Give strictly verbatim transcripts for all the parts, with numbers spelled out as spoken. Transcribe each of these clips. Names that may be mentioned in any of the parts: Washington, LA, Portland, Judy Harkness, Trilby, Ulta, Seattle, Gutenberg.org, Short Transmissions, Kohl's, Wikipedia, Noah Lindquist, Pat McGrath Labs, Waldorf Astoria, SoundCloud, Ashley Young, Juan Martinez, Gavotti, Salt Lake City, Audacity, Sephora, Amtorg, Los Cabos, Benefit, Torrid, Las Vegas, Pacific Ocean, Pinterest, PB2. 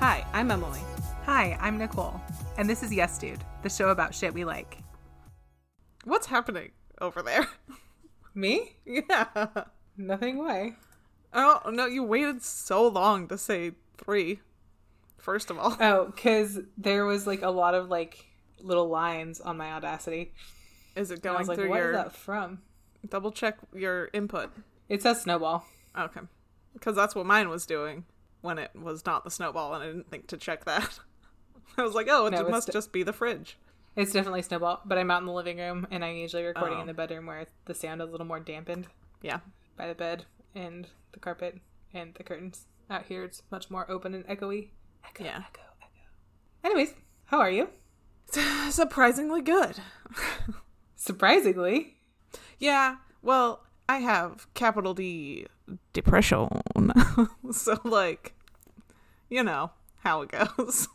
Hi, I'm Emily. Hi, I'm Nicole. And this is Yes Dude, the show about shit we like. What's happening over there? Me? Yeah. Nothing. Why? Oh, no, you waited so long to say three, first of all. Oh, because there was like a lot of like little lines on my Audacity. Is it going and I was through like, your... What is that from? Double check your input. It says snowball. Okay. Because that's what mine was doing when it was not the snowball, and I didn't think to check that. I was like, oh, it no, must de- just be the fridge. It's definitely snowball, but I'm out in the living room, and I'm usually recording oh. in the bedroom where the sound is a little more dampened. Yeah. By the bed and the carpet and the curtains. Out here, it's much more open and echoey. Echo, yeah. echo, echo. Anyways, how are you? Surprisingly good. Surprisingly? Yeah. Well, I have capital D depression. So, like, you know how it goes.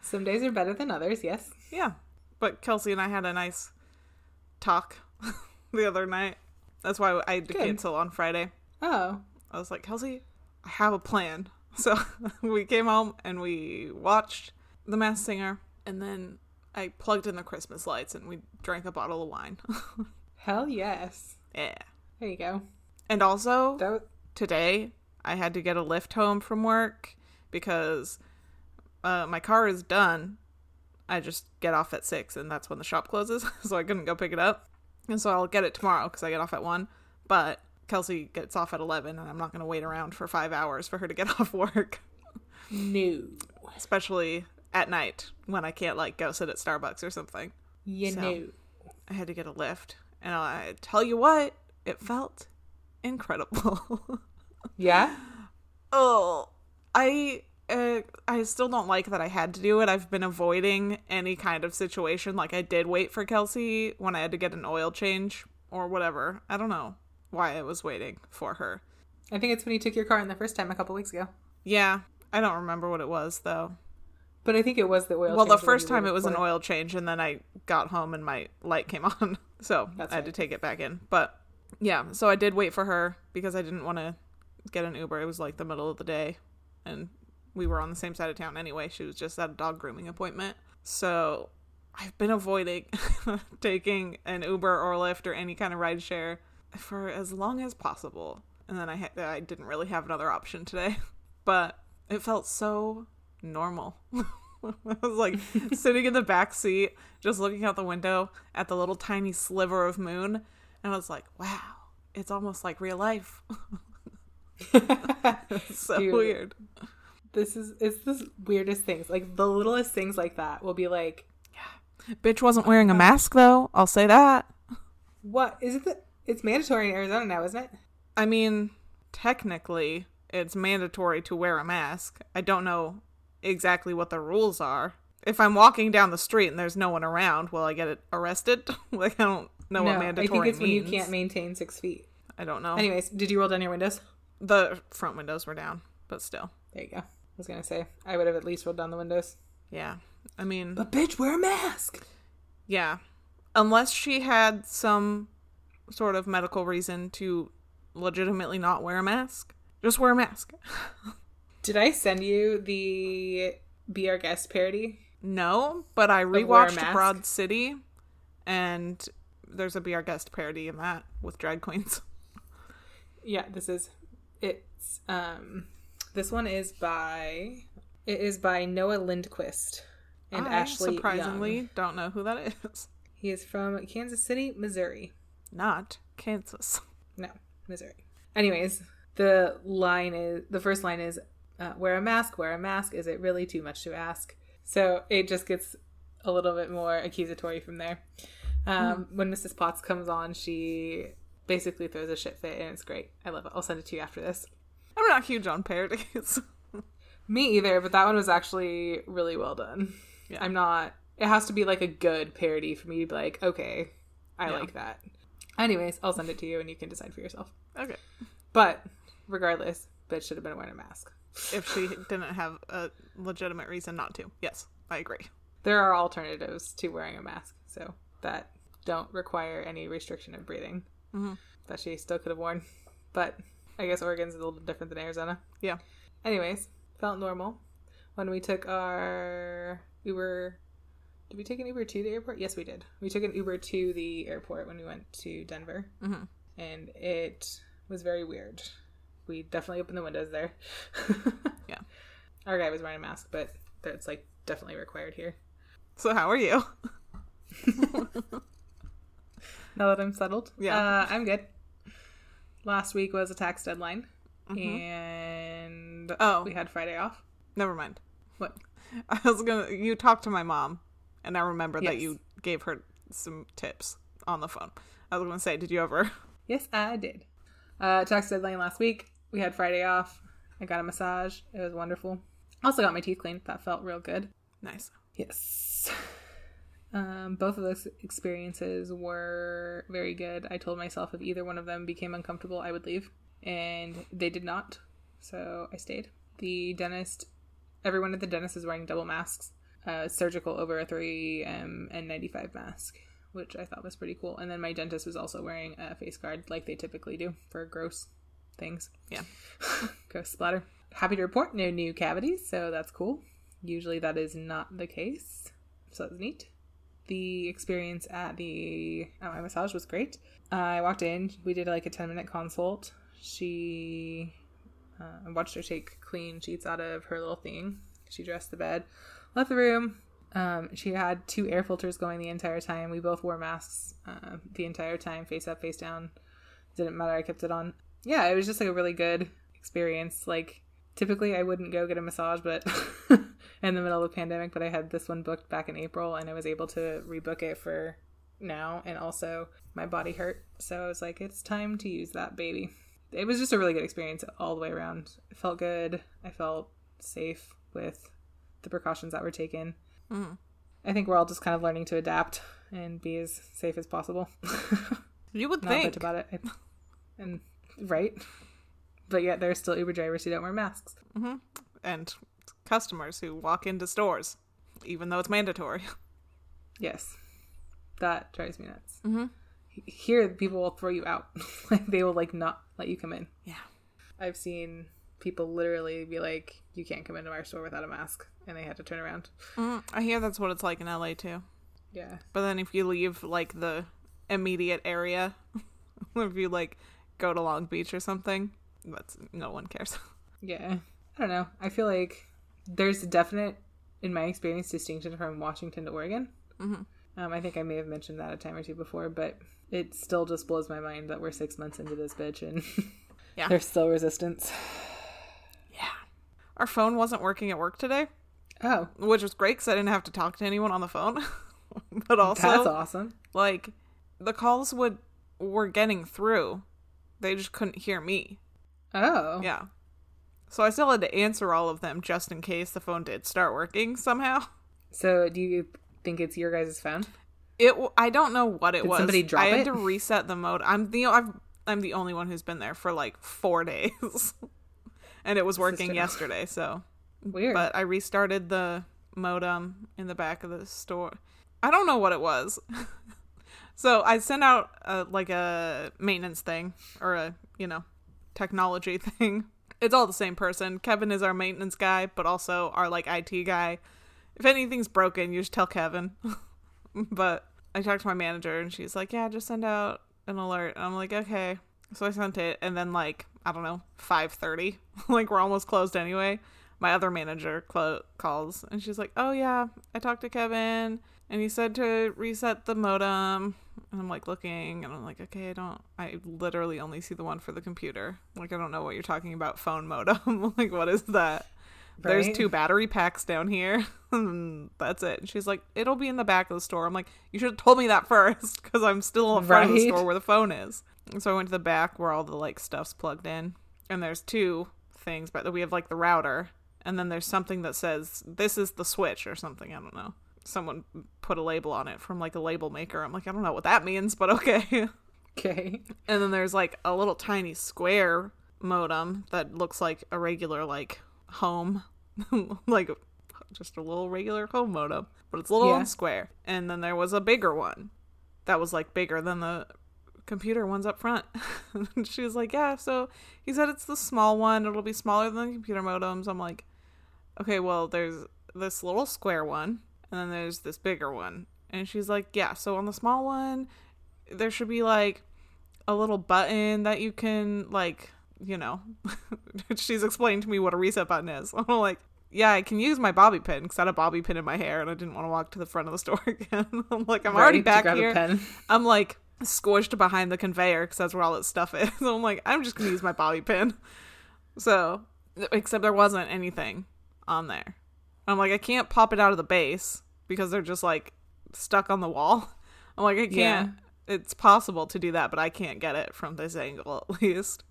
Some days are better than others, yes. Yeah. But Kelsey and I had a nice talk the other night. That's why I had to Good. cancel on Friday. Oh. I was like, Kelsey, I have a plan. So we came home and we watched The Masked Singer. And then I plugged in the Christmas lights and we drank a bottle of wine. Hell yes. Yeah. There you go. And also, was- today, I had to get a Lyft home from work because... Uh, my car is done. I just get off at six, and that's when the shop closes, so I couldn't go pick it up. And so I'll get it tomorrow, because I get off at one. But Kelsey gets off at eleven, and I'm not going to wait around for five hours for her to get off work. No. Especially at night, when I can't, like, go sit at Starbucks or something. You so know. I had to get a Lyft. And I tell you what, it felt incredible. Yeah? Oh, I... Uh, I still don't like that I had to do it. I've been avoiding any kind of situation. Like, I did wait for Kelsey when I had to get an oil change or whatever. I don't know why I was waiting for her. I think it's when you took your car in the first time a couple weeks ago. Yeah. I don't remember what it was, though. But I think it was the oil well, change. Well, the first time it was an oil change, and then I got home and my light came on. So That's I had right. to take it back in. But, yeah. So I did wait for her because I didn't want to get an Uber. It was, like, the middle of the day. And... we were on the same side of town anyway. She was just at a dog grooming appointment. So I've been avoiding taking an Uber or Lyft or any kind of rideshare for as long as possible. And then I ha- I didn't really have another option today. But it felt so normal. I was like sitting in the back seat, just looking out the window at the little tiny sliver of moon. And I was like, wow, it's almost like real life. It's so Dude. weird. This is, it's the weirdest things. Like, the littlest things like that will be like... Yeah. Bitch wasn't wearing a mask, though. I'll say that. What? Is it the... It's mandatory in Arizona now, isn't it? I mean, technically, it's mandatory to wear a mask. I don't know exactly what the rules are. If I'm walking down the street and there's no one around, will I get it arrested? Like, I don't know no, what mandatory means. I think it's means. When you can't maintain six feet. I don't know. Anyways, did you roll down your windows? The front windows were down, but still. There you go. I was going to say, I would have at least rolled down the windows. Yeah. I mean... But bitch, wear a mask! Yeah. Unless she had some sort of medical reason to legitimately not wear a mask. Just wear a mask. Did I send you the Be Our Guest parody? No, but I rewatched Broad City, and there's a Be Our Guest parody in that with drag queens. Yeah, this is... It's... um. This one is by, it is by Noah Lindquist and I, Ashley surprisingly, Young. Don't know who that is. He is from Kansas City, Missouri. Not Kansas. No, Missouri. Anyways, the line is, the first line is, uh, wear a mask, wear a mask. Is it really too much to ask? So it just gets a little bit more accusatory from there. Um, mm. When Missus Potts comes on, she basically throws a shit fit and it's great. I love it. I'll send it to you after this. I'm not huge on parodies. Me either, but that one was actually really well done. Yeah. I'm not... It has to be, like, a good parody for me to be like, okay, I yeah. like that. Anyways, I'll send it to you and you can decide for yourself. Okay. But, regardless, bitch should have been wearing a mask. If she didn't have a legitimate reason not to. Yes, I agree. There are alternatives to wearing a mask, so that don't require any restriction of breathing. Mm-hmm. That she still could have worn, but... I guess Oregon's a little different than Arizona. Yeah. Anyways, felt normal. when we took our Uber. Did we take an Uber to the airport? Yes, we did. We took an Uber to the airport when we went to Denver. Mm-hmm. And it was very weird. We definitely opened the windows there. Yeah. Our guy was wearing a mask, but that's, like, definitely required here. So how are you? Now that I'm settled? Yeah. Uh, I'm good. Last week was a tax deadline. Mm-hmm. And oh, we had Friday off. Never mind. What? I was gonna... You talked to my mom. And I remember yes. that you gave her some tips on the phone. I was going to say, did you ever? Yes, I did. Uh, tax deadline last week. We had Friday off. I got a massage. It was wonderful. Also got my teeth cleaned. That felt real good. Nice. Yes. Um, both of those experiences were very good. I told myself if either one of them became uncomfortable, I would leave. And they did not. So I stayed. The dentist, everyone at the dentist is wearing double masks. Uh, surgical over a three M and ninety-five mask, which I thought was pretty cool. And then my dentist was also wearing a face guard like they typically do for gross things. Yeah. Gross splatter. Happy to report no new cavities, so that's cool. Usually that is not the case, so that's neat. The experience at the at my massage was great. Uh, I walked in. We did like a ten-minute consult. She uh, watched her take clean sheets out of her little thing. She dressed the bed. Left the room. Um, she had two air filters going the entire time. We both wore masks uh, the entire time, face up, face down. Didn't matter. I kept it on. Yeah, it was just like a really good experience. Like, typically I wouldn't go get a massage, but in the middle of the pandemic, but I had this one booked back in April and I was able to rebook it for now. And also my body hurt. So I was like, it's time to use that baby. It was just a really good experience all the way around. It felt good. I felt safe with the precautions that were taken. Mm. I think we're all just kind of learning to adapt and be as safe as possible. You would Not think about it, I, and right, but yet there are still Uber drivers who don't wear masks, mm-hmm. and customers who walk into stores, even though it's mandatory. Yes, that drives me nuts. Mm-hmm. Here, people will throw you out; like they will like not let you come in. Yeah, I've seen people literally be like, you can't come into our store without a mask, and they had to turn around. Mm, I hear that's what it's like in L A too. Yeah. But then if you leave like the immediate area, if you like go to Long Beach or something, that's no one cares. Yeah. I don't know. I feel like there's a definite, in my experience, distinction from Washington to Oregon. Mm-hmm. Um, I think I may have mentioned that a time or two before, but it still just blows my mind that we're six months into this bitch and yeah. There's still resistance. Our phone wasn't working at work today. Oh. Which was great because I didn't have to talk to anyone on the phone. But also... That's awesome. Like, the calls would were getting through. They just couldn't hear me. Oh. Yeah. So I still had to answer all of them just in case the phone did start working somehow. So do you think it's your guys' phone? It. I don't know what it did was. Somebody drop it? I had it? to reset the mode. I'm the, I've, I'm the only one who's been there for like four days. And it was working yesterday, so. Weird. But I restarted the modem in the back of the store. I don't know what it was. So I sent out, a, like, a maintenance thing or a, you know, technology thing. It's all the same person. Kevin is our maintenance guy, but also our, like, I T guy. If anything's broken, you just tell Kevin. But I talked to my manager, and she's like, yeah, just send out an alert. And I'm like, okay. So I sent it, and then, like, I don't know, five thirty. Like, we're almost closed anyway. My other manager clo- calls, and she's like, oh, yeah, I talked to Kevin, and he said to reset the modem. And I'm, like, looking, and I'm like, okay, I don't, I literally only see the one for the computer. Like, I don't know what you're talking about, phone modem. Like, what is that? Right? There's two battery packs down here. That's it. And she's like, it'll be in the back of the store. I'm like, you should have told me that first, because I'm still in front right? of the store where the phone is. And so I went to the back where all the, like, stuff's plugged in. And there's two things, but we have, like, the router. And then there's something that says, this is the switch or something. I don't know. Someone put a label on it from, like, a label maker. I'm like, I don't know what that means, but okay. Okay. And then there's, like, a little tiny square modem that looks like a regular, like, home. Like, just a little regular home modem. But it's little yeah. and square. And then there was a bigger one that was, like, bigger than the computer one's up front. She was like, yeah, so he said it's the small one, it'll be smaller than the computer modems. I'm like, okay, well, there's this little square one, and then there's this bigger one. And she's like, yeah, so on the small one, there should be, like, a little button that you can, like, you know. She's explaining to me what a reset button is. I'm like, yeah, I can use my bobby pin, because I had a bobby pin in my hair, and I didn't want to walk to the front of the store again. I'm like, I'm right, already back here. A pen. I'm, like, squished behind the conveyor, because that's where all this stuff is. So I'm like, I'm just going to use my bobby pin. So, except there wasn't anything on there. I'm like, I can't pop it out of the base, because they're just, like, stuck on the wall. I'm like, I can't. Yeah. It's possible to do that, but I can't get it from this angle, at least.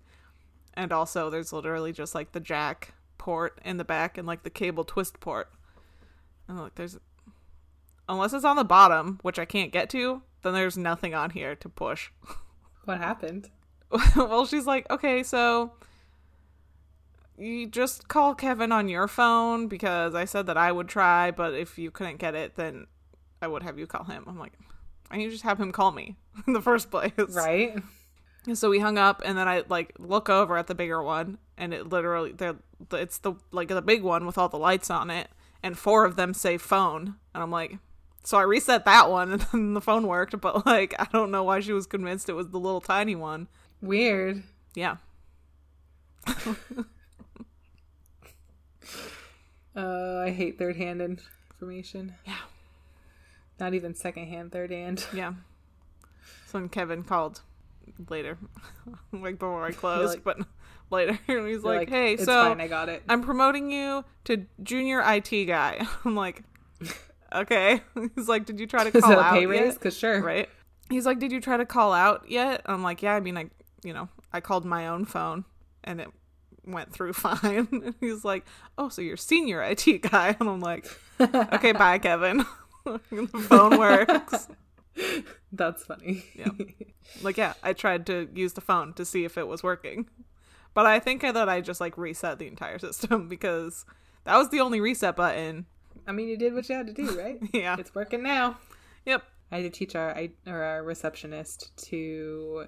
And also, there's literally just, like, the jack port in the back and, like, the cable twist port. And, like, there's... Unless it's on the bottom, which I can't get to, then there's nothing on here to push. What happened? Well, she's like, okay, so... You just call Kevin on your phone, because I said that I would try, but if you couldn't get it, then I would have you call him. I'm like, I need to just have him call me in the first place. Right. And so we hung up, and then I, like, look over at the bigger one, and it literally, it's the, like, the big one with all the lights on it, and four of them say phone. And I'm like, so I reset that one, and then the phone worked, but, like, I don't know why she was convinced it was the little tiny one. Weird. Yeah. Uh, I hate third-hand information. Yeah. Not even second-hand, third-hand. Yeah. So when Kevin called later, like before I closed, like, but later, and he's like, like, hey, it's so fine, I got it. I'm promoting you to junior I T guy. I'm like, okay. He's like, did you try to call out? Is that a pay raise? Because sure. Right? He's like, did you try to call out yet? I'm like, yeah, I mean, I, you know, I called my own phone, and it went through fine. And he's like, oh, so you're senior I T guy. And I'm like, okay, bye, Kevin. The phone works. That's funny. Yeah. Like, yeah, I tried to use the phone to see if it was working. But I think that I just, like, reset the entire system, because that was the only reset button. I mean, you did what you had to do, right? Yeah. It's working now. Yep. I had to teach our, or our receptionist to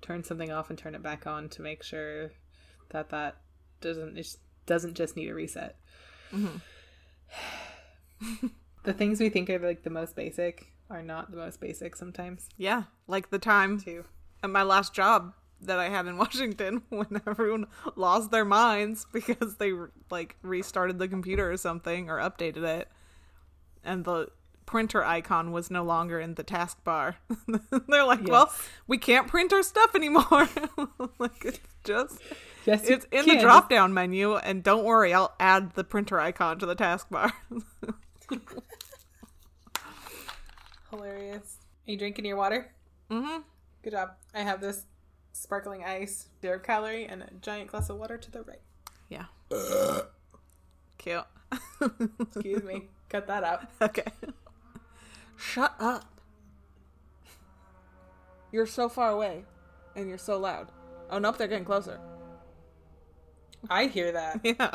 turn something off and turn it back on to make sure that that doesn't it doesn't just need a reset. Mm-hmm. The things we think are, like, the most basic are not the most basic sometimes. Yeah, like the time too. At my last job that I had in Washington, when everyone lost their minds because they, like, restarted the computer or something, or updated it, and the printer icon was no longer in the taskbar. They're like, yes. Well, we can't print our stuff anymore. Like, it's just yes, it's in can. the drop down menu, and don't worry, I'll add the printer icon to the taskbar. Hilarious. Are you drinking your water? Mm-hmm. Good job. I have this sparkling ice, zero calorie, and a giant glass of water to the right. Yeah. Uh. Cute. Excuse me. Cut that out. Okay. Shut up. You're so far away, and you're so loud. Oh, nope, they're getting closer. I hear that. Yeah.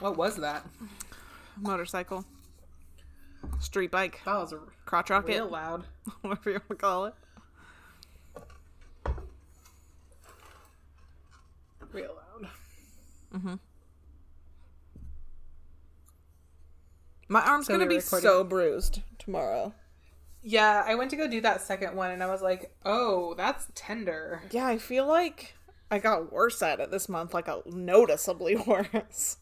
What was that? Motorcycle. Street bike. That was a crotch rocket. Real loud. Whatever you want to call it. Real loud. Mm-hmm. My arm's so going to be recording. So bruised tomorrow. Yeah, I went to go do that second one, and I was like, oh, that's tender. Yeah, I feel like I got worse at it this month, like a noticeably worse.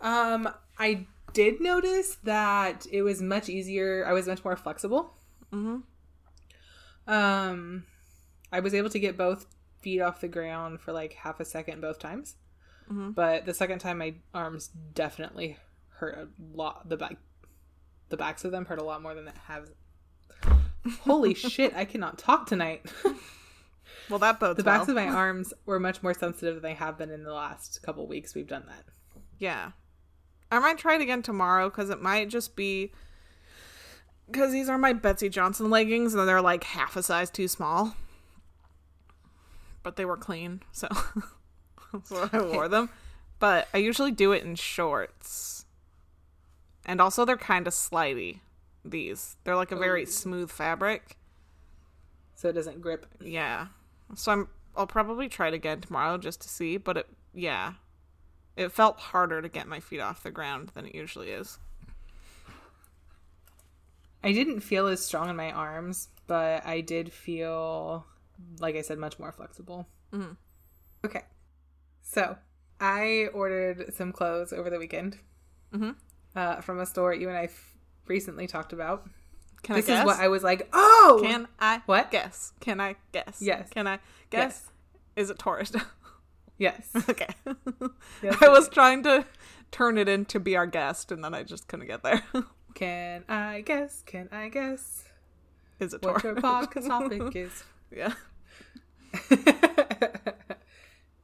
Um, I did notice that it was much easier. I was much more flexible. Mm-hmm. Um, I was able to get both feet off the ground for like half a second both times. Mm-hmm. But the second time, my arms definitely hurt a lot. The back, the backs of them hurt a lot more than that have. Holy shit! I cannot talk tonight. Well, that bodes. The backs well. of my arms were much more sensitive than they have been in the last couple weeks. We've done that. Yeah, I might try it again tomorrow, because it might just be because these are my Betsy Johnson leggings, and they're like half a size too small, but they were clean, so that's why I wore them. But I usually do it in shorts. And also, they're kind of slidey, these. They're like a very smooth fabric. So it doesn't grip. Yeah. So I'm, I'll probably try it again tomorrow just to see. But it yeah, it felt harder to get my feet off the ground than it usually is. I didn't feel as strong in my arms, but I did feel, like I said, much more flexible. Mm-hmm. Okay. So I ordered some clothes over the weekend mm-hmm. uh, from a store you and I f- recently talked about. Can this I guess? Is what I was like, oh! Can I what? guess? Can I guess? Yes. Can I guess? Yes. Is it Torrid? Yes. Okay. Yes, I was trying to turn it into Be Our Guest, and then I just couldn't get there. Can I guess? Can I guess? Is it Torrid? What your podcast topic is. Yeah.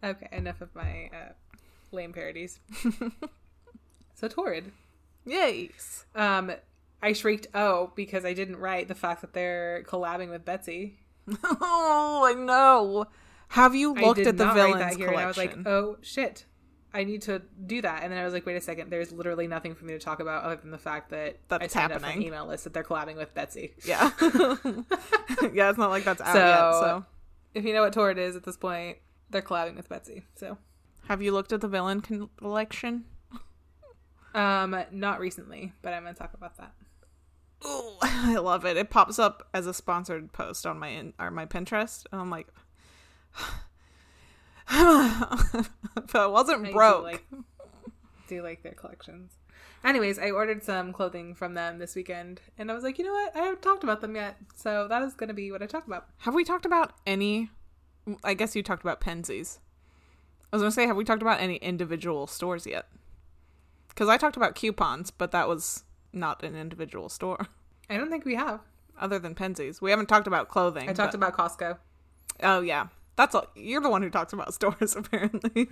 Okay, enough of my uh, lame parodies. So Torrid. Yes. Um, I shrieked, oh, because I didn't write the fact that they're collabing with Betsy. Oh, I know. Have you looked at the villains that here, collection? And I was like, oh, shit. I need to do that. And then I was like, wait a second. There's literally nothing for me to talk about other than the fact that that's I signed happening. up on an email list that they're collabing with Betsy. Yeah. Yeah, it's not like that's out so, yet. So if you know what Torrid is at this point, they're collabing with Betsy. So have you looked at the villain collection? Um, not recently, but I'm going to talk about that. Oh, I love it. It pops up as a sponsored post on my in- or my Pinterest. And I'm like... If I wasn't I broke. Do like, do like their collections. Anyways, I ordered some clothing from them this weekend. And I was like, you know what? I haven't talked about them yet. So that is going to be what I talk about. Have we talked about any... I guess you talked about Penzies. I was going to say, have we talked about any individual stores yet? Because I talked about coupons, but that was... not an individual store. I don't think we have. Other than Penzies. We haven't talked about clothing. I talked but... about Costco. Oh, yeah. That's all. You're the one who talks about stores, apparently.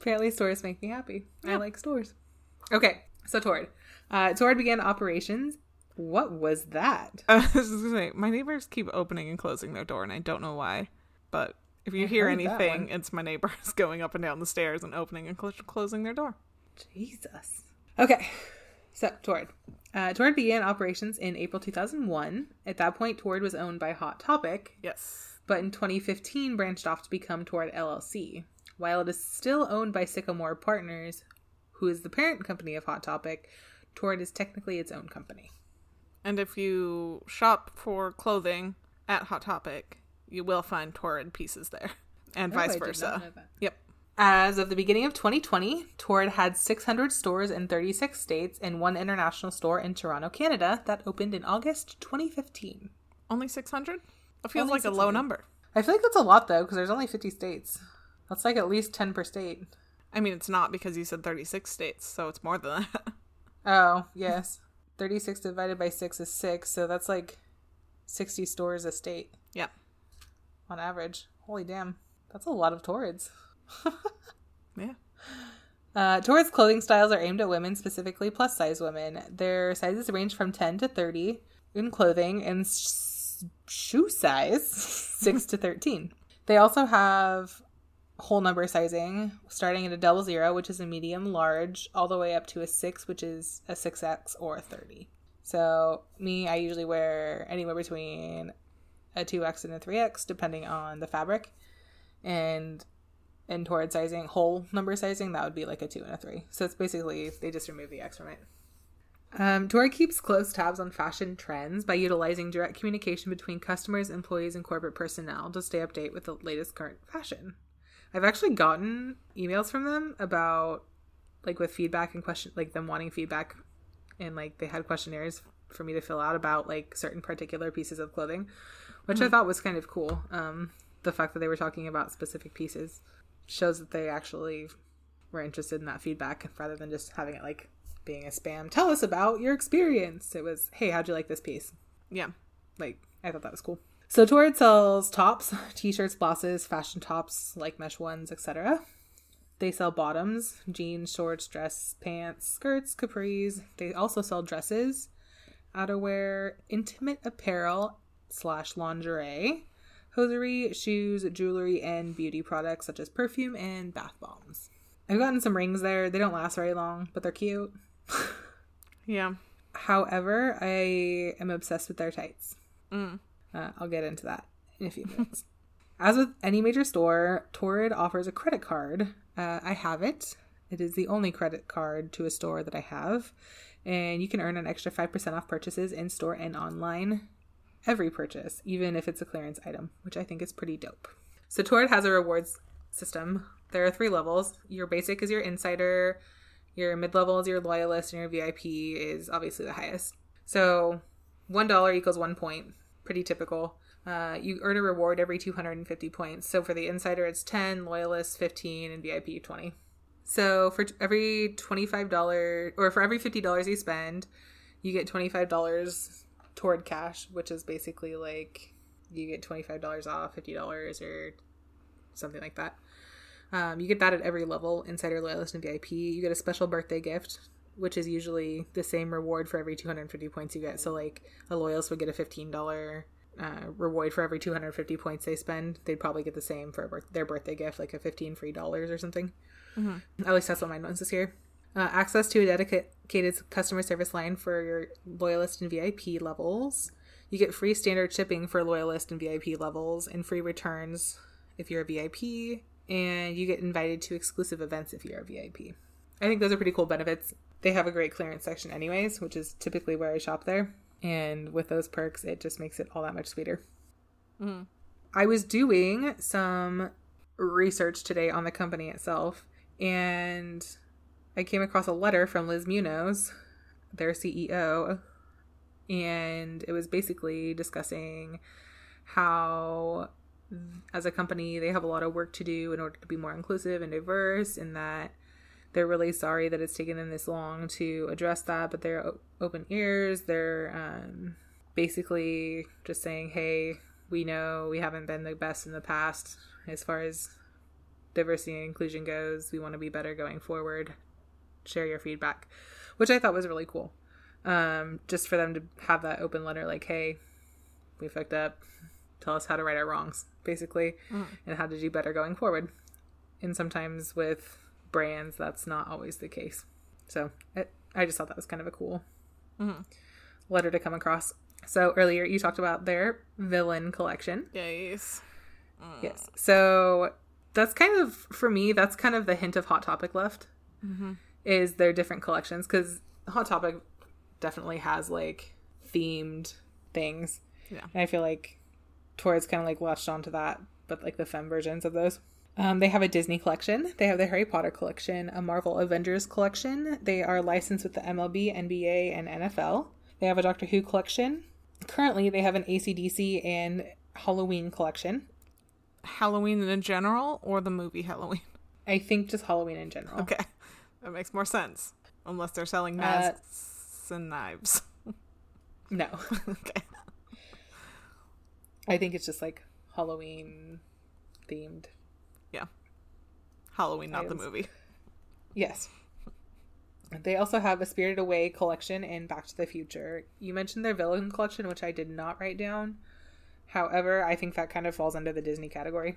Apparently stores make me happy. Yeah. I like stores. Okay. So Torrid. Uh, Torrid began operations. What was that? Uh, I was just gonna say, my neighbors keep opening and closing their door, and I don't know why, but... If you I hear anything, it's my neighbors going up and down the stairs and opening and cl- closing their door. Jesus. Okay. So, Torrid. Uh, Torrid began operations in April two thousand one. At that point, Torrid was owned by Hot Topic. Yes. But in twenty fifteen, branched off to become Torrid L L C. While it is still owned by Sycamore Partners, who is the parent company of Hot Topic, Torrid is technically its own company. And if you shop for clothing at Hot Topic... you will find Torrid pieces there, and oh, vice versa. Yep. As of the beginning of twenty twenty, Torrid had six hundred stores in thirty-six states and one international store in Toronto, Canada, that opened in August twenty fifteen. Only six hundred? That feels only like a low number. I feel like that's a lot, though, because there's only fifty states. That's like at least ten per state. I mean, it's not because you said thirty-six states, so it's more than that. Oh, yes. thirty-six divided by six is six, so that's like sixty stores a state. Yep. On average. Holy damn. That's a lot of Torrids. Yeah. Uh, Torrid's clothing styles are aimed at women, specifically plus size women. Their sizes range from ten to thirty in clothing and sh- shoe size six to thirteen. They also have whole number sizing starting at a double zero, which is a medium large, all the way up to a six, which is a six X or a thirty. So me, I usually wear anywhere between a two X and a three X, depending on the fabric. And in Torrid sizing, whole number sizing, that would be like a two and a three. So it's basically, they just remove the X from it. Um, Torrid keeps close tabs on fashion trends by utilizing direct communication between customers, employees, and corporate personnel to stay up to date with the latest current fashion. I've actually gotten emails from them about, like, with feedback and question, like, them wanting feedback. And, like, they had questionnaires for me to fill out about, like, certain particular pieces of clothing. Which I thought was kind of cool. Um, the fact that they were talking about specific pieces shows that they actually were interested in that feedback rather than just having it like being a spam. Tell us about your experience. It was, hey, how'd you like this piece? Yeah. Like, I thought that was cool. So Torrid sells tops, t-shirts, blouses, fashion tops, like mesh ones, et cetera. They sell bottoms, jeans, shorts, dress, pants, skirts, capris. They also sell dresses, outerwear, intimate apparel, slash lingerie, hosiery, shoes, jewelry, and beauty products such as perfume and bath bombs. I've gotten some rings there. They don't last very long, but they're cute. Yeah. However, I am obsessed with their tights. Mm. Uh, I'll get into that in a few minutes. As with any major store, Torrid offers a credit card. Uh, I have it. It is the only credit card to a store that I have. And you can earn an extra five percent off purchases in-store and online every purchase, even if it's a clearance item, which I think is pretty dope. So Torrid has a rewards system. There are three levels. Your basic is your insider, your mid-level is your loyalist, and your V I P is obviously the highest. So one dollar equals one point. Pretty typical. Uh, you earn a reward every two hundred fifty points. So for the insider, it's ten, loyalist, fifteen, and V I P, twenty. So for every twenty-five dollars, or for every fifty dollars you spend, you get twenty-five dollars toward cash, which is basically like you get twenty-five dollars off, fifty dollars or something like that. Um, you get that at every level, insider, loyalist, and V I P. You get a special birthday gift, which is usually the same reward for every two hundred fifty points you get. So like a loyalist would get a fifteen dollars uh, reward for every two hundred fifty points they spend. They'd probably get the same for a birth- their birthday gift, like a fifteen free dollars or something. Mm-hmm. At least that's what mine was this year. Uh, access to a dedicated customer service line for your loyalist and V I P levels. You get free standard shipping for loyalist and V I P levels and free returns if you're a V I P. And you get invited to exclusive events if you're a V I P. I think those are pretty cool benefits. They have a great clearance section anyways, which is typically where I shop there. And with those perks, it just makes it all that much sweeter. Mm-hmm. I was doing some research today on the company itself. And I came across a letter from Liz Munoz, their C E O, and it was basically discussing how, as a company, they have a lot of work to do in order to be more inclusive and diverse, and that they're really sorry that it's taken them this long to address that, but they're open ears. They're um, basically just saying, hey, we know we haven't been the best in the past as far as diversity and inclusion goes. We want to be better going forward. Share your feedback, which I thought was really cool. Um, just for them to have that open letter, like, hey, we fucked up. Tell us how to right our wrongs, basically, mm. and how to do better going forward. And sometimes with brands, that's not always the case. So it, I just thought that was kind of a cool mm-hmm. letter to come across. So earlier you talked about their villain collection. Yes. Mm. Yes. So that's kind of, for me, that's kind of the hint of Hot Topic left, mm-hmm. is their different collections, because Hot Topic definitely has, like, themed things. Yeah. And I feel like Torrid's kind of, like, latched onto that, but, like, the femme versions of those. Um, they have a Disney collection. They have the Harry Potter collection, a Marvel Avengers collection. They are licensed with the M L B, N B A, and N F L. They have a Doctor Who collection. Currently, they have an A C D C and Halloween collection. Halloween in general or the movie Halloween? I think just Halloween in general. Okay. That makes more sense. Unless they're selling masks uh, and knives. No. Okay. I think it's just like Halloween themed. Yeah. Halloween, not items. The movie. Yes. They also have a Spirited Away collection and Back to the Future. You mentioned their villain collection, which I did not write down. However, I think that kind of falls under the Disney category.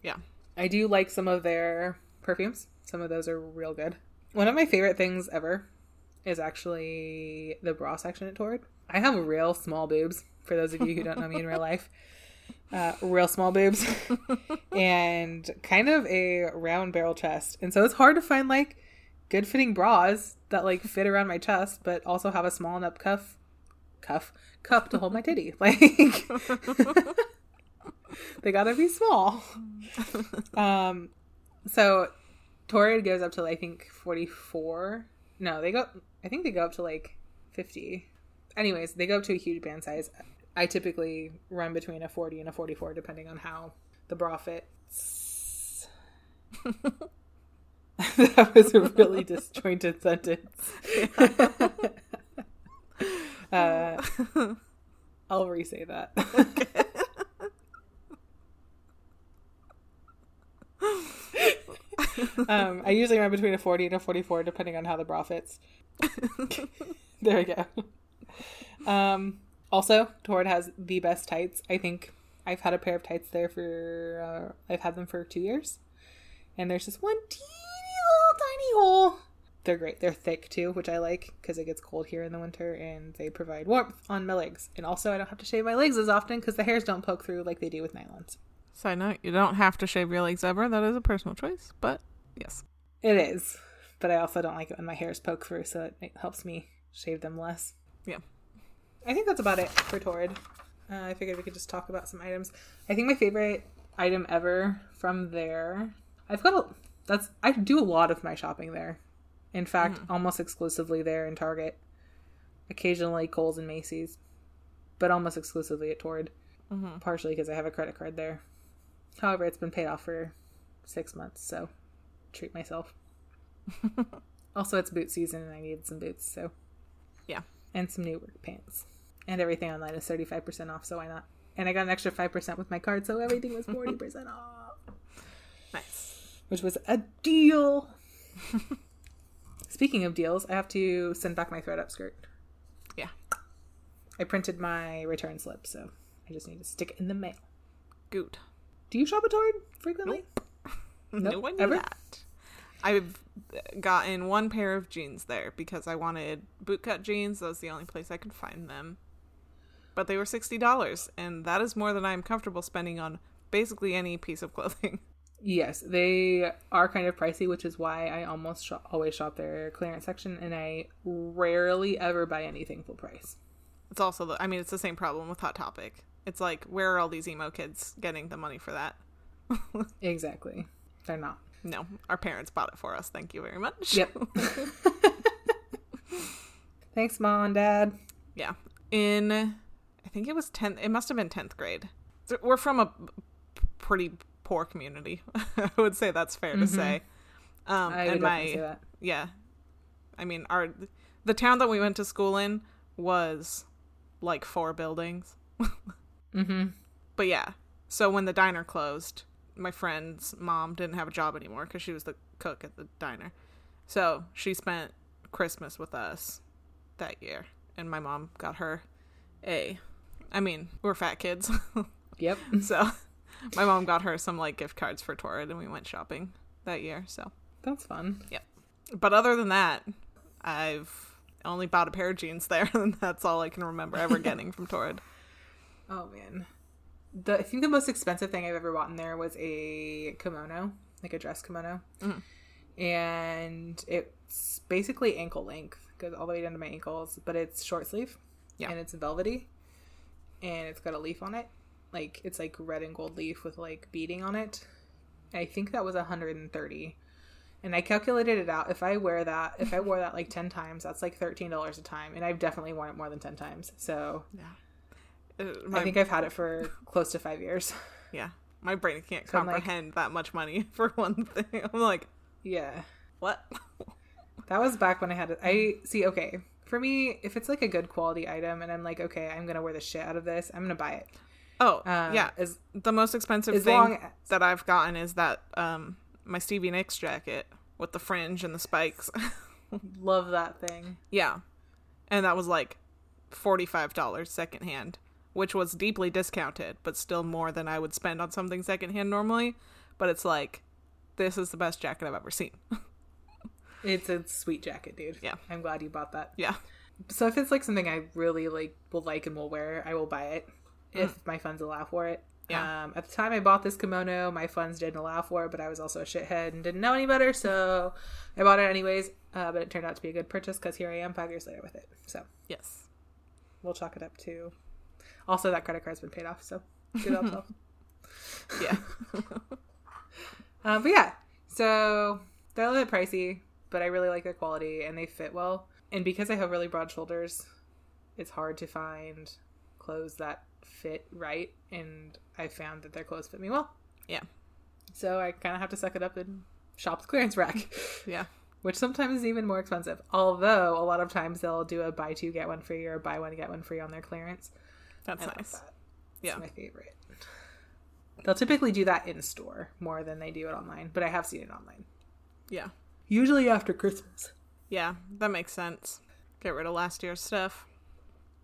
Yeah. I do like some of their perfumes. Some of those are real good. One of my favorite things ever is actually the bra section at Torrid. I have real small boobs, for those of you who don't know me in real life. Uh, real small boobs. And kind of a round barrel chest. And so it's hard to find, like, good-fitting bras that, like, fit around my chest, but also have a small enough cuff. cuff cup to hold my titty, like they gotta be small. Um so Torrid goes up to, I think, forty-four. No, they go I think they go up to like fifty. Anyways, they go up to a huge band size. I typically run between a forty and a forty-four, depending on how the bra fits. That was a really disjointed sentence. Uh, I'll re-say that. um, I usually run between a forty and a forty-four, depending on how the bra fits. There we go. Um, also, Torrid has the best tights. I think I've had a pair of tights there for, uh, I've had them for two years. And there's just one teeny little tiny hole. They're great. They're thick too, which I like because it gets cold here in the winter, and they provide warmth on my legs. And also I don't have to shave my legs as often because the hairs don't poke through like they do with nylons. Side note, you don't have to shave your legs ever. That is a personal choice, but yes. It is. But I also don't like it when my hairs poke through, so it helps me shave them less. Yeah. I think that's about it for Torrid. Uh, I figured we could just talk about some items. I think my favorite item ever from there, I've got a, that's, I do a lot of my shopping there. In fact, mm. almost exclusively there in Target. Occasionally Kohl's and Macy's, but almost exclusively at Torrid. Mm-hmm. Partially because I have a credit card there. However, it's been paid off for six months, so treat myself. Also, it's boot season and I needed some boots, so yeah. And some new work pants. And everything online is thirty-five percent off, so why not? And I got an extra five percent with my card, so everything was forty percent off. Nice. Which was a deal. Speaking of deals, I have to send back my thread up skirt. Yeah. I printed my return slip, so I just need to stick it in the mail. Good. Do you shop at Torrid frequently? Nope. Nope. No one knew ever? That. I've gotten one pair of jeans there because I wanted bootcut jeans. That was the only place I could find them. But they were sixty dollars, and that is more than I'm comfortable spending on basically any piece of clothing. Yes, they are kind of pricey, which is why I almost sh- always shop their clearance section, and I rarely ever buy anything full price. It's also, the, I mean, it's the same problem with Hot Topic. It's like, where are all these emo kids getting the money for that? Exactly. They're not. No, our parents bought it for us. Thank you very much. Yep. Thanks, Mom and Dad. Yeah. In, I think it was tenth, it must have been tenth grade. We're from a pretty poor community. I would say that's fair mm-hmm. to say. Um, I would and my, say that. Yeah. I mean, our the town that we went to school in was like four buildings. Mm-hmm. But yeah. So when the diner closed, my friend's mom didn't have a job anymore because she was the cook at the diner. So she spent Christmas with us that year. And my mom got her a, I mean, we're fat kids. Yep. So my mom got her some like gift cards for Torrid and we went shopping that year. So that's fun. Yep. But other than that, I've only bought a pair of jeans there. And that's all I can remember ever getting from Torrid. Oh, man. The, I think the most expensive thing I've ever bought in there was a kimono, like a dress kimono. Mm-hmm. And it's basically ankle length, goes all the way down to my ankles, but it's short sleeve. Yeah. And it's velvety. And it's got a leaf on it. Like, it's like red and gold leaf with like beading on it. I think that was one hundred thirty dollars. And I calculated it out. If I wear that, if I wore that like ten times, that's like thirteen dollars a time. And I've definitely worn it more than ten times. So, yeah. My, I think I've had it for close to five years. Yeah. My brain can't so comprehend like, that much money for one thing. I'm like, yeah. What? That was back when I had it. I see. Okay. For me, if it's like a good quality item and I'm like, okay, I'm going to wear the shit out of this, I'm going to buy it. Oh, um, yeah. As, the most expensive thing as, that I've gotten is that um, my Stevie Nicks jacket with the fringe and the spikes. Love that thing. Yeah. And that was like forty-five dollars secondhand. Which was deeply discounted, but still more than I would spend on something secondhand normally. But it's like, this is the best jacket I've ever seen. It's a sweet jacket, dude. Yeah. I'm glad you bought that. Yeah. So if it's like something I really like, will like and will wear, I will buy it if mm. my funds allow for it. Yeah. Um, at the time I bought this kimono, my funds didn't allow for it, but I was also a shithead and didn't know any better. So I bought it anyways, uh, but it turned out to be a good purchase because here I am five years later with it. So yes, we'll chalk it up to... Also, that credit card's been paid off, so good old help. Yeah. um, but yeah, so they're a little bit pricey, but I really like their quality, and they fit well. And because I have really broad shoulders, it's hard to find clothes that fit right, and I found that their clothes fit me well. Yeah. So I kind of have to suck it up and shop the clearance rack. Yeah. Which sometimes is even more expensive, although a lot of times they'll do a buy two, get one free, or buy one, get one free on their clearance. That's I nice. That. Yeah. It's my favorite. They'll typically do that in store more than they do it online, but I have seen it online. Yeah. Usually after Christmas. Yeah, that makes sense. Get rid of last year's stuff.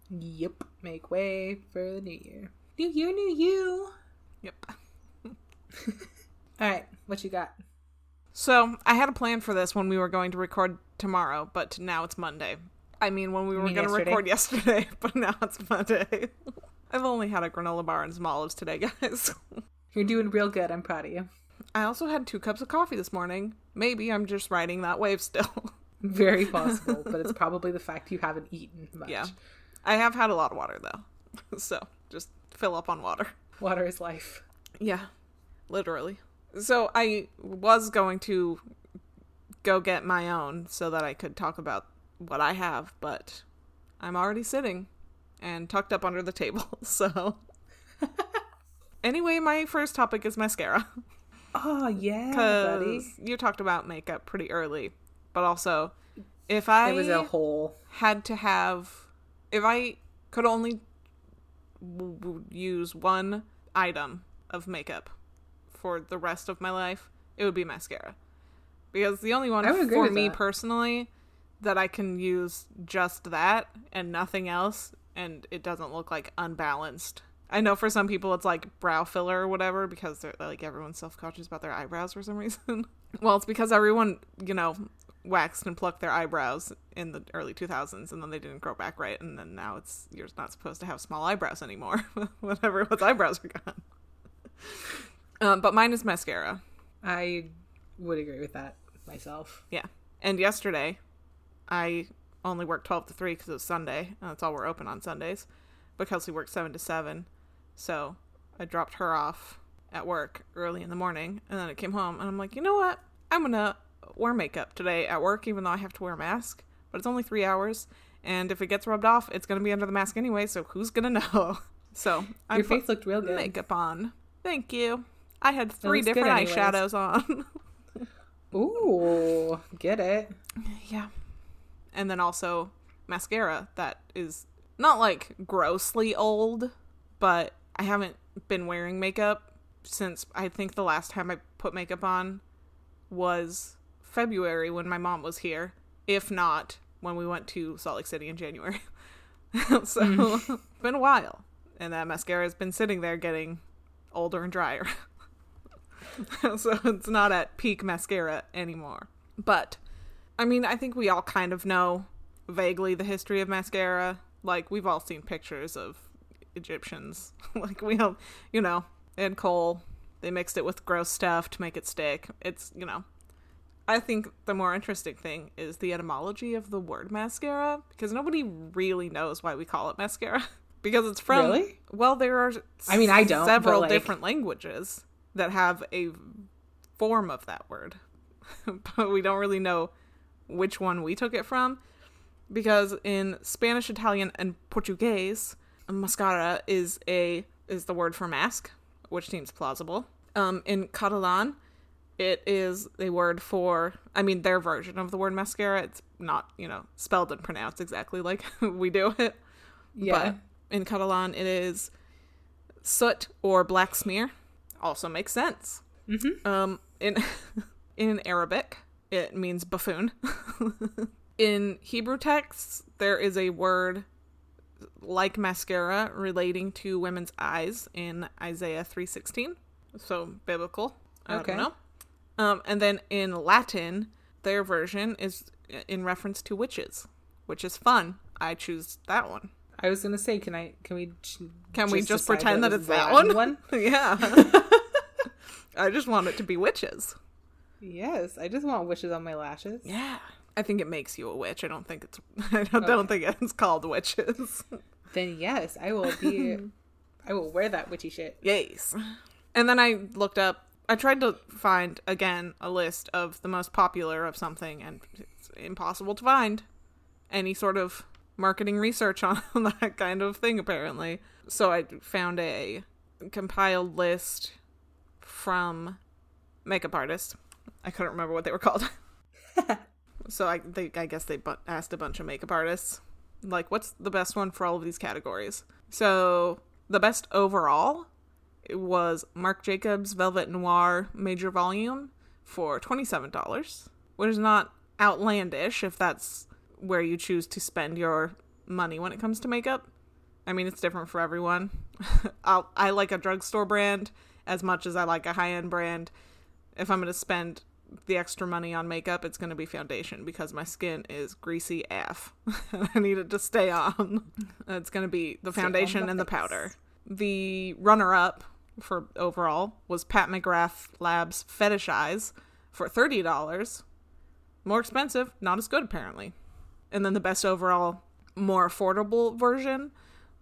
Yep. Make way for the new year. New year, new you. Yep. All right. What you got? So I had a plan for this when we were going to record tomorrow, but now it's Monday. I mean, when we were going to record yesterday, but now it's Monday. I've only had a granola bar and some olives today, guys. You're doing real good. I'm proud of you. I also had two cups of coffee this morning. Maybe I'm just riding that wave still. Very possible, but it's probably the fact you haven't eaten much. Yeah. I have had a lot of water, though. So just fill up on water. Water is life. Yeah, literally. So I was going to go get my own so that I could talk about what I have, but I'm already sitting and tucked up under the table. So anyway, my first topic is mascara. Oh, yeah, buddy. You talked about makeup pretty early, but also if I it was a whole. had to have, if I could only w- w- use one item of makeup for the rest of my life, it would be mascara. Because the only one for me that. personally that I can use just that and nothing else, and it doesn't look like unbalanced. I know for some people it's like brow filler or whatever because they're like everyone's self-conscious about their eyebrows for some reason. Well, it's because everyone, you know, waxed and plucked their eyebrows in the early two thousands and then they didn't grow back right. And then now it's, you're not supposed to have small eyebrows anymore. Whatever, what's eyebrows are gone. Um, but mine is mascara. I would agree with that myself. Yeah. And yesterday I only worked twelve to three because it was Sunday. And that's all we're open on Sundays. But Kelsey worked seven to seven. So I dropped her off at work early in the morning, and then I came home, and I'm like, you know what? I'm going to wear makeup today at work, even though I have to wear a mask, but it's only three hours, and if it gets rubbed off, it's going to be under the mask anyway, so who's going to know? So I Your face looked real good. Makeup on. Thank you. I had three different eyeshadows on. Ooh, get it. Yeah. And then also mascara that is not, like, grossly old, but I haven't been wearing makeup since I think the last time I put makeup on was February when my mom was here, if not when we went to Salt Lake City in January. So mm. It's been a while, and that mascara has been sitting there getting older and drier. So it's not at peak mascara anymore. But I mean, I think we all kind of know vaguely the history of mascara. Like, we've all seen pictures of Egyptians. Like, we all, you know, and coal. They mixed it with gross stuff to make it stick. It's, you know, I think the more interesting thing is the etymology of the word mascara, because nobody really knows why we call it mascara. Because it's from, really? Well, there are I mean, I don't, several like... different languages that have a form of that word. But we don't really know which one we took it from, because in Spanish, Italian, and Portuguese, mascara is a is the word for mask, which seems plausible. Um, in Catalan, it is a word for, I mean, their version of the word mascara. It's not, you know, spelled and pronounced exactly like we do it. Yeah. But in Catalan, it is soot or black smear. Also makes sense. Mm-hmm. Um, in in Arabic, it means buffoon. In Hebrew texts, there is a word like mascara relating to women's eyes in Isaiah three sixteen. So biblical. I okay. don't know. Um, and then in Latin, their version is in reference to witches, which is fun. I choose that one. I was going to say, can I, can we, ch- can just we just pretend that, that it's that, that one? one? Yeah. I just want it to be witches. Yes. I just want witches on my lashes. Yeah. I think it makes you a witch. I don't think it's, I don't, okay. don't think it's called witches. Then yes, I will be, I will wear that witchy shit. Yes. And then I looked up, I tried to find, again, a list of the most popular of something, and it's impossible to find any sort of marketing research on that kind of thing, apparently. So I found a compiled list from makeup artists. I couldn't remember what they were called. So I they, I guess they bu- asked a bunch of makeup artists, like, what's the best one for all of these categories? So the best overall was Marc Jacobs Velvet Noir Major Volume for twenty-seven dollars, which is not outlandish if that's where you choose to spend your money when it comes to makeup. I mean, it's different for everyone. I'll, I like a drugstore brand as much as I like a high-end brand. If I'm going to spend the extra money on makeup, it's going to be foundation, because my skin is greasy af. I need it to stay on. It's going to be the foundation and the powder. The runner-up for overall was Pat McGrath Labs Fetish Eyes for thirty dollars. More expensive, not as good apparently. And then the best overall, more affordable version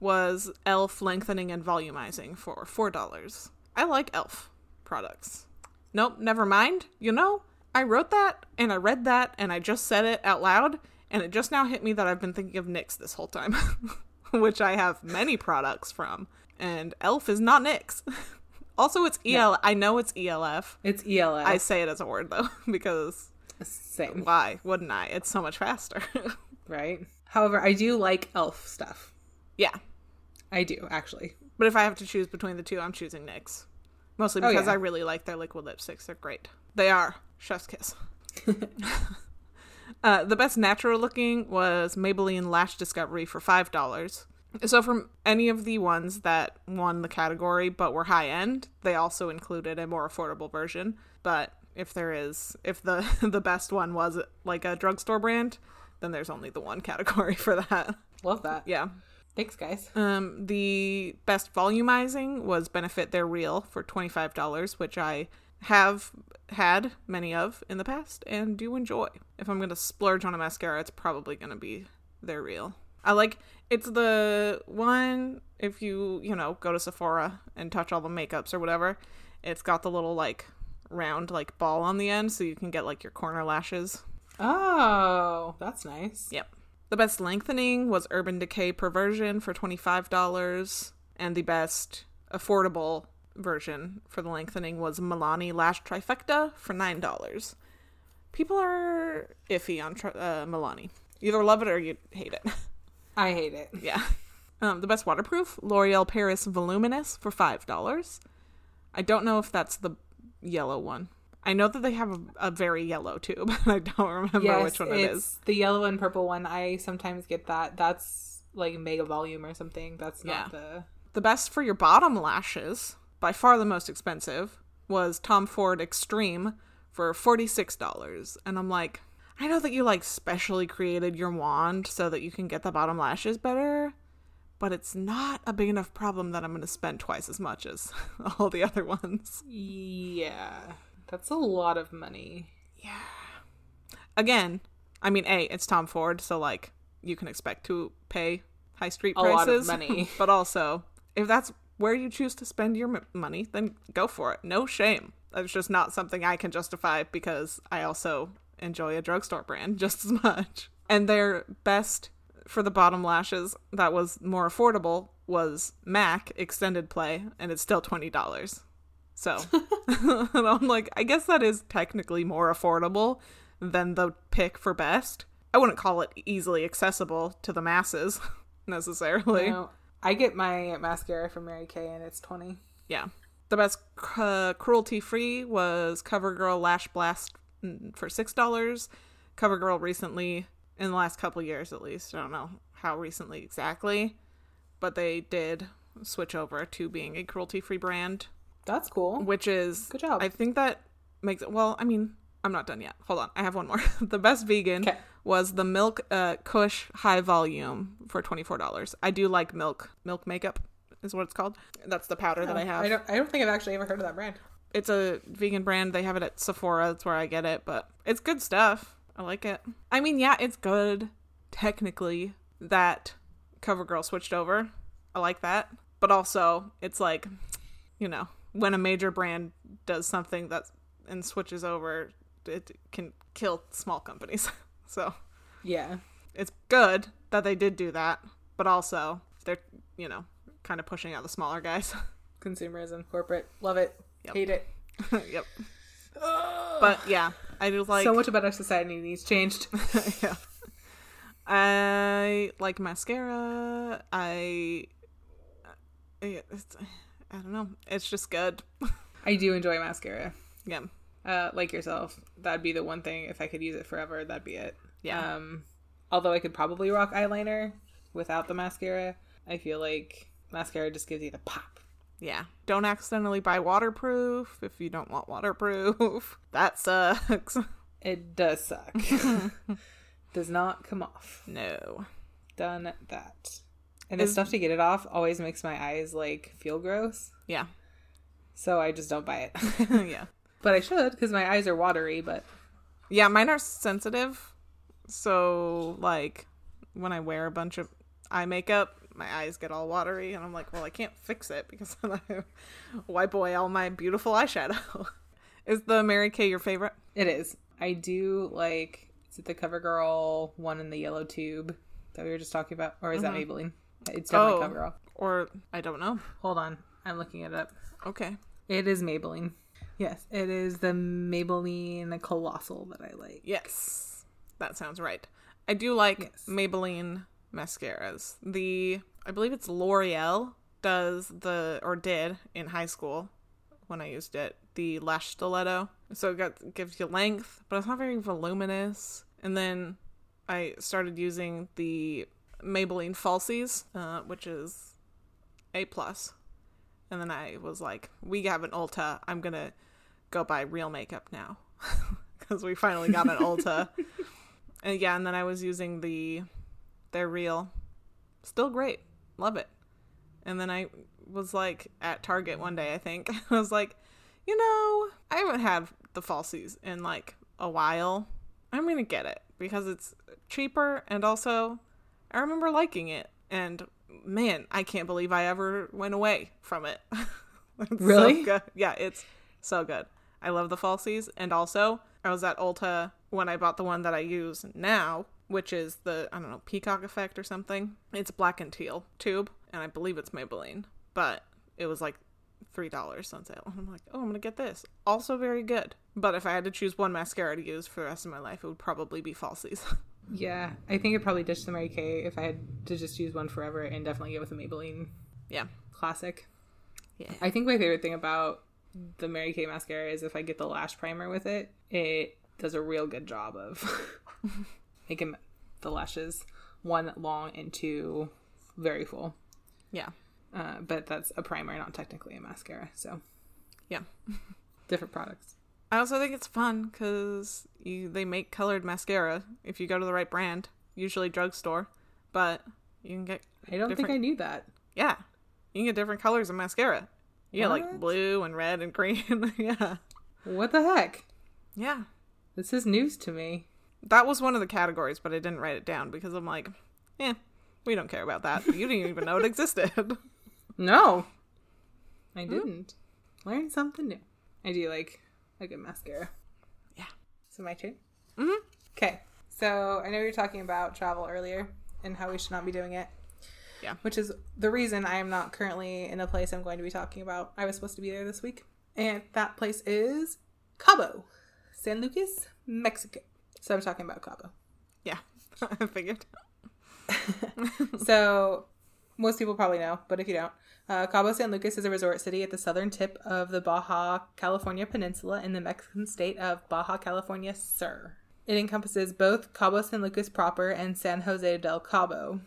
was Elf Lengthening and Volumizing for four dollars. I like Elf products. Nope, never mind. You know, I wrote that and I read that and I just said it out loud and it just now hit me that I've been thinking of Nyx this whole time, which I have many products from. And Elf is not Nyx. Also, it's E L. Yeah. I know it's E L F. It's E L F. I say it as a word, though, because same. Why wouldn't I? It's so much faster. Right? However, I do like Elf stuff. Yeah. I do, actually. But if I have to choose between the two, I'm choosing Nyx. Mostly because oh, yeah. I really like their liquid lipsticks. They're great. They are. Chef's kiss. uh, the best natural looking was Maybelline Lash Discovery for five dollars. So from any of the ones that won the category but were high end, they also included a more affordable version. But if there is, if the, the best one was like a drugstore brand, then there's only the one category for that. Love that. Yeah. Thanks, guys. Um, the best volumizing was Benefit Their Real for twenty-five dollars, which I have had many of in the past and do enjoy. If I'm going to splurge on a mascara, it's probably going to be Their Real. I like, it's the one, if you, you know, go to Sephora and touch all the makeups or whatever, it's got the little, like, round, like, ball on the end, so you can get, like, your corner lashes. Oh, that's nice. Yep. The best lengthening was Urban Decay Perversion for twenty-five dollars, and the best affordable version for the lengthening was Milani Lash Trifecta for nine dollars. People are iffy on tri- uh, Milani. You either love it or you hate it. I hate it. Yeah. Um, the best waterproof, L'Oreal Paris Voluminous for five dollars. I don't know if that's the yellow one. I know that they have a, a very yellow tube, but I don't remember yes, which one it is. Yes, the yellow and purple one. I sometimes get that. That's like mega volume or something. That's not yeah. the... The best for your bottom lashes, by far the most expensive, was Tom Ford Extreme for forty-six dollars. And I'm like... I know that you, like, specially created your wand so that you can get the bottom lashes better, but it's not a big enough problem that I'm going to spend twice as much as all the other ones. Yeah. That's a lot of money. Yeah. Again, I mean, A, it's Tom Ford, so, like, you can expect to pay high street prices. A lot of money. But also, if that's where you choose to spend your m- money, then go for it. No shame. That's just not something I can justify because I also... enjoy a drugstore brand just as much. And their best for the bottom lashes that was more affordable was MAC Extended Play, and it's still twenty dollars. So and I'm like, I guess that is technically more affordable than the pick for best. I wouldn't call it easily accessible to the masses necessarily. No, I get my mascara from Mary Kay and it's twenty. Yeah. The best uh, cruelty free was CoverGirl Lash Blast for six dollars. CoverGirl recently, in the last couple years at least, I don't know how recently exactly, but they did switch over to being a cruelty-free brand. That's cool. Which is... Good job. I think that makes it... Well, I mean, I'm not done yet. Hold on. I have one more. The best vegan Kay. was the Milk uh, Kush High Volume for twenty-four dollars. I do like Milk. Milk Makeup is what it's called. That's the powder oh, that I have. I don't, I don't think I've actually ever heard of that brand. It's a vegan brand. They have it at Sephora. That's where I get it. But it's good stuff. I like it. I mean, yeah, it's good technically that CoverGirl switched over. I like that. But also, it's like, you know, when a major brand does something that and switches over, it can kill small companies. So, yeah, it's good that they did do that. But also, they're, you know, kind of pushing out the smaller guys. Consumerism, corporate. Love it. Yep. Hate it. Yep. But yeah, I do like... So much about our society needs changed. Yeah. I like mascara. I... It's, I don't know. It's just good. I do enjoy mascara. Yeah. Uh, like yourself. That'd be the one thing. If I could use it forever, that'd be it. Yeah. Um, although I could probably rock eyeliner without the mascara. I feel like mascara just gives you the pop. Yeah. Don't accidentally buy waterproof if you don't want waterproof. That sucks. It does suck. Does not come off. No. Done that. And Is... the stuff to get it off always makes my eyes, like, feel gross. Yeah. so I just don't buy it. Yeah. But I should, because my eyes are watery, but... Yeah, mine are sensitive, so, like, when I wear a bunch of eye makeup, my eyes get all watery, and I'm like, well, I can't fix it, because I wipe away all my beautiful eyeshadow. Is the Mary Kay your favorite? It is. I do, like, is it the CoverGirl one in the yellow tube that we were just talking about? Or is mm-hmm. that Maybelline? It's definitely oh, CoverGirl. Or, I don't know. Hold on. I'm looking it up. Okay. It is Maybelline. Yes, it is the Maybelline Colossal that I like. Yes, that sounds right. I do like yes. Maybelline mascaras. The, I believe it's L'Oreal does the, or did in high school when I used it, the Lash Stiletto. So it got, gives you length, but it's not very voluminous. And then I started using the Maybelline Falsies, uh, which is A plus. And then I was like, we have an Ulta. I'm going to go buy real makeup now because we finally got an Ulta. And yeah, and then I was using the, they're real. Still great. Love it. And then I was like at Target one day, I think. I was like, you know, I haven't had the Falsies in like a while. I'm going to get it because it's cheaper. And also I remember liking it. And man, I can't believe I ever went away from it. Really? So yeah, it's so good. I love the Falsies. And also, I was at Ulta when I bought the one that I use now, which is the, I don't know, Peacock Effect or something. It's black and teal tube, and I believe it's Maybelline. But it was like three dollars on sale. I'm like, oh, I'm going to get this. Also very good. But if I had to choose one mascara to use for the rest of my life, it would probably be Falsies. Yeah, I think I'd probably ditch the Mary Kay if I had to just use one forever and definitely get with the Maybelline yeah. classic. Yeah. I think my favorite thing about the Mary Kay mascara is if I get the lash primer with it, it does a real good job of making the lashes, one, long, and two, very full. Yeah. Uh, but that's a primer, not technically a mascara, so. Yeah. Different products. I also think it's fun because they make colored mascara if you go to the right brand, usually drugstore, but you can get I don't think I knew that. Yeah. You can get different colors of mascara. Yeah, like blue and red and green. Yeah. What the heck? Yeah. This is news to me. That was one of the categories, but I didn't write it down because I'm like, eh, we don't care about that. You didn't even know it existed. No. I didn't. Mm. Learn something new. I do like... a good mascara. Yeah. So my turn? Mm-hmm. Okay. So I know you were talking about travel earlier and how we should not be doing it. Yeah. Which is the reason I am not currently in a place I'm going to be talking about. I was supposed to be there this week. And that place is Cabo San Lucas, Mexico. So I'm talking about Cabo. Yeah. I figured. So most people probably know, but if you don't, Uh, Cabo San Lucas is a resort city at the southern tip of the Baja California Peninsula in the Mexican state of Baja California Sur. It encompasses both Cabo San Lucas proper and San Jose del Cabo.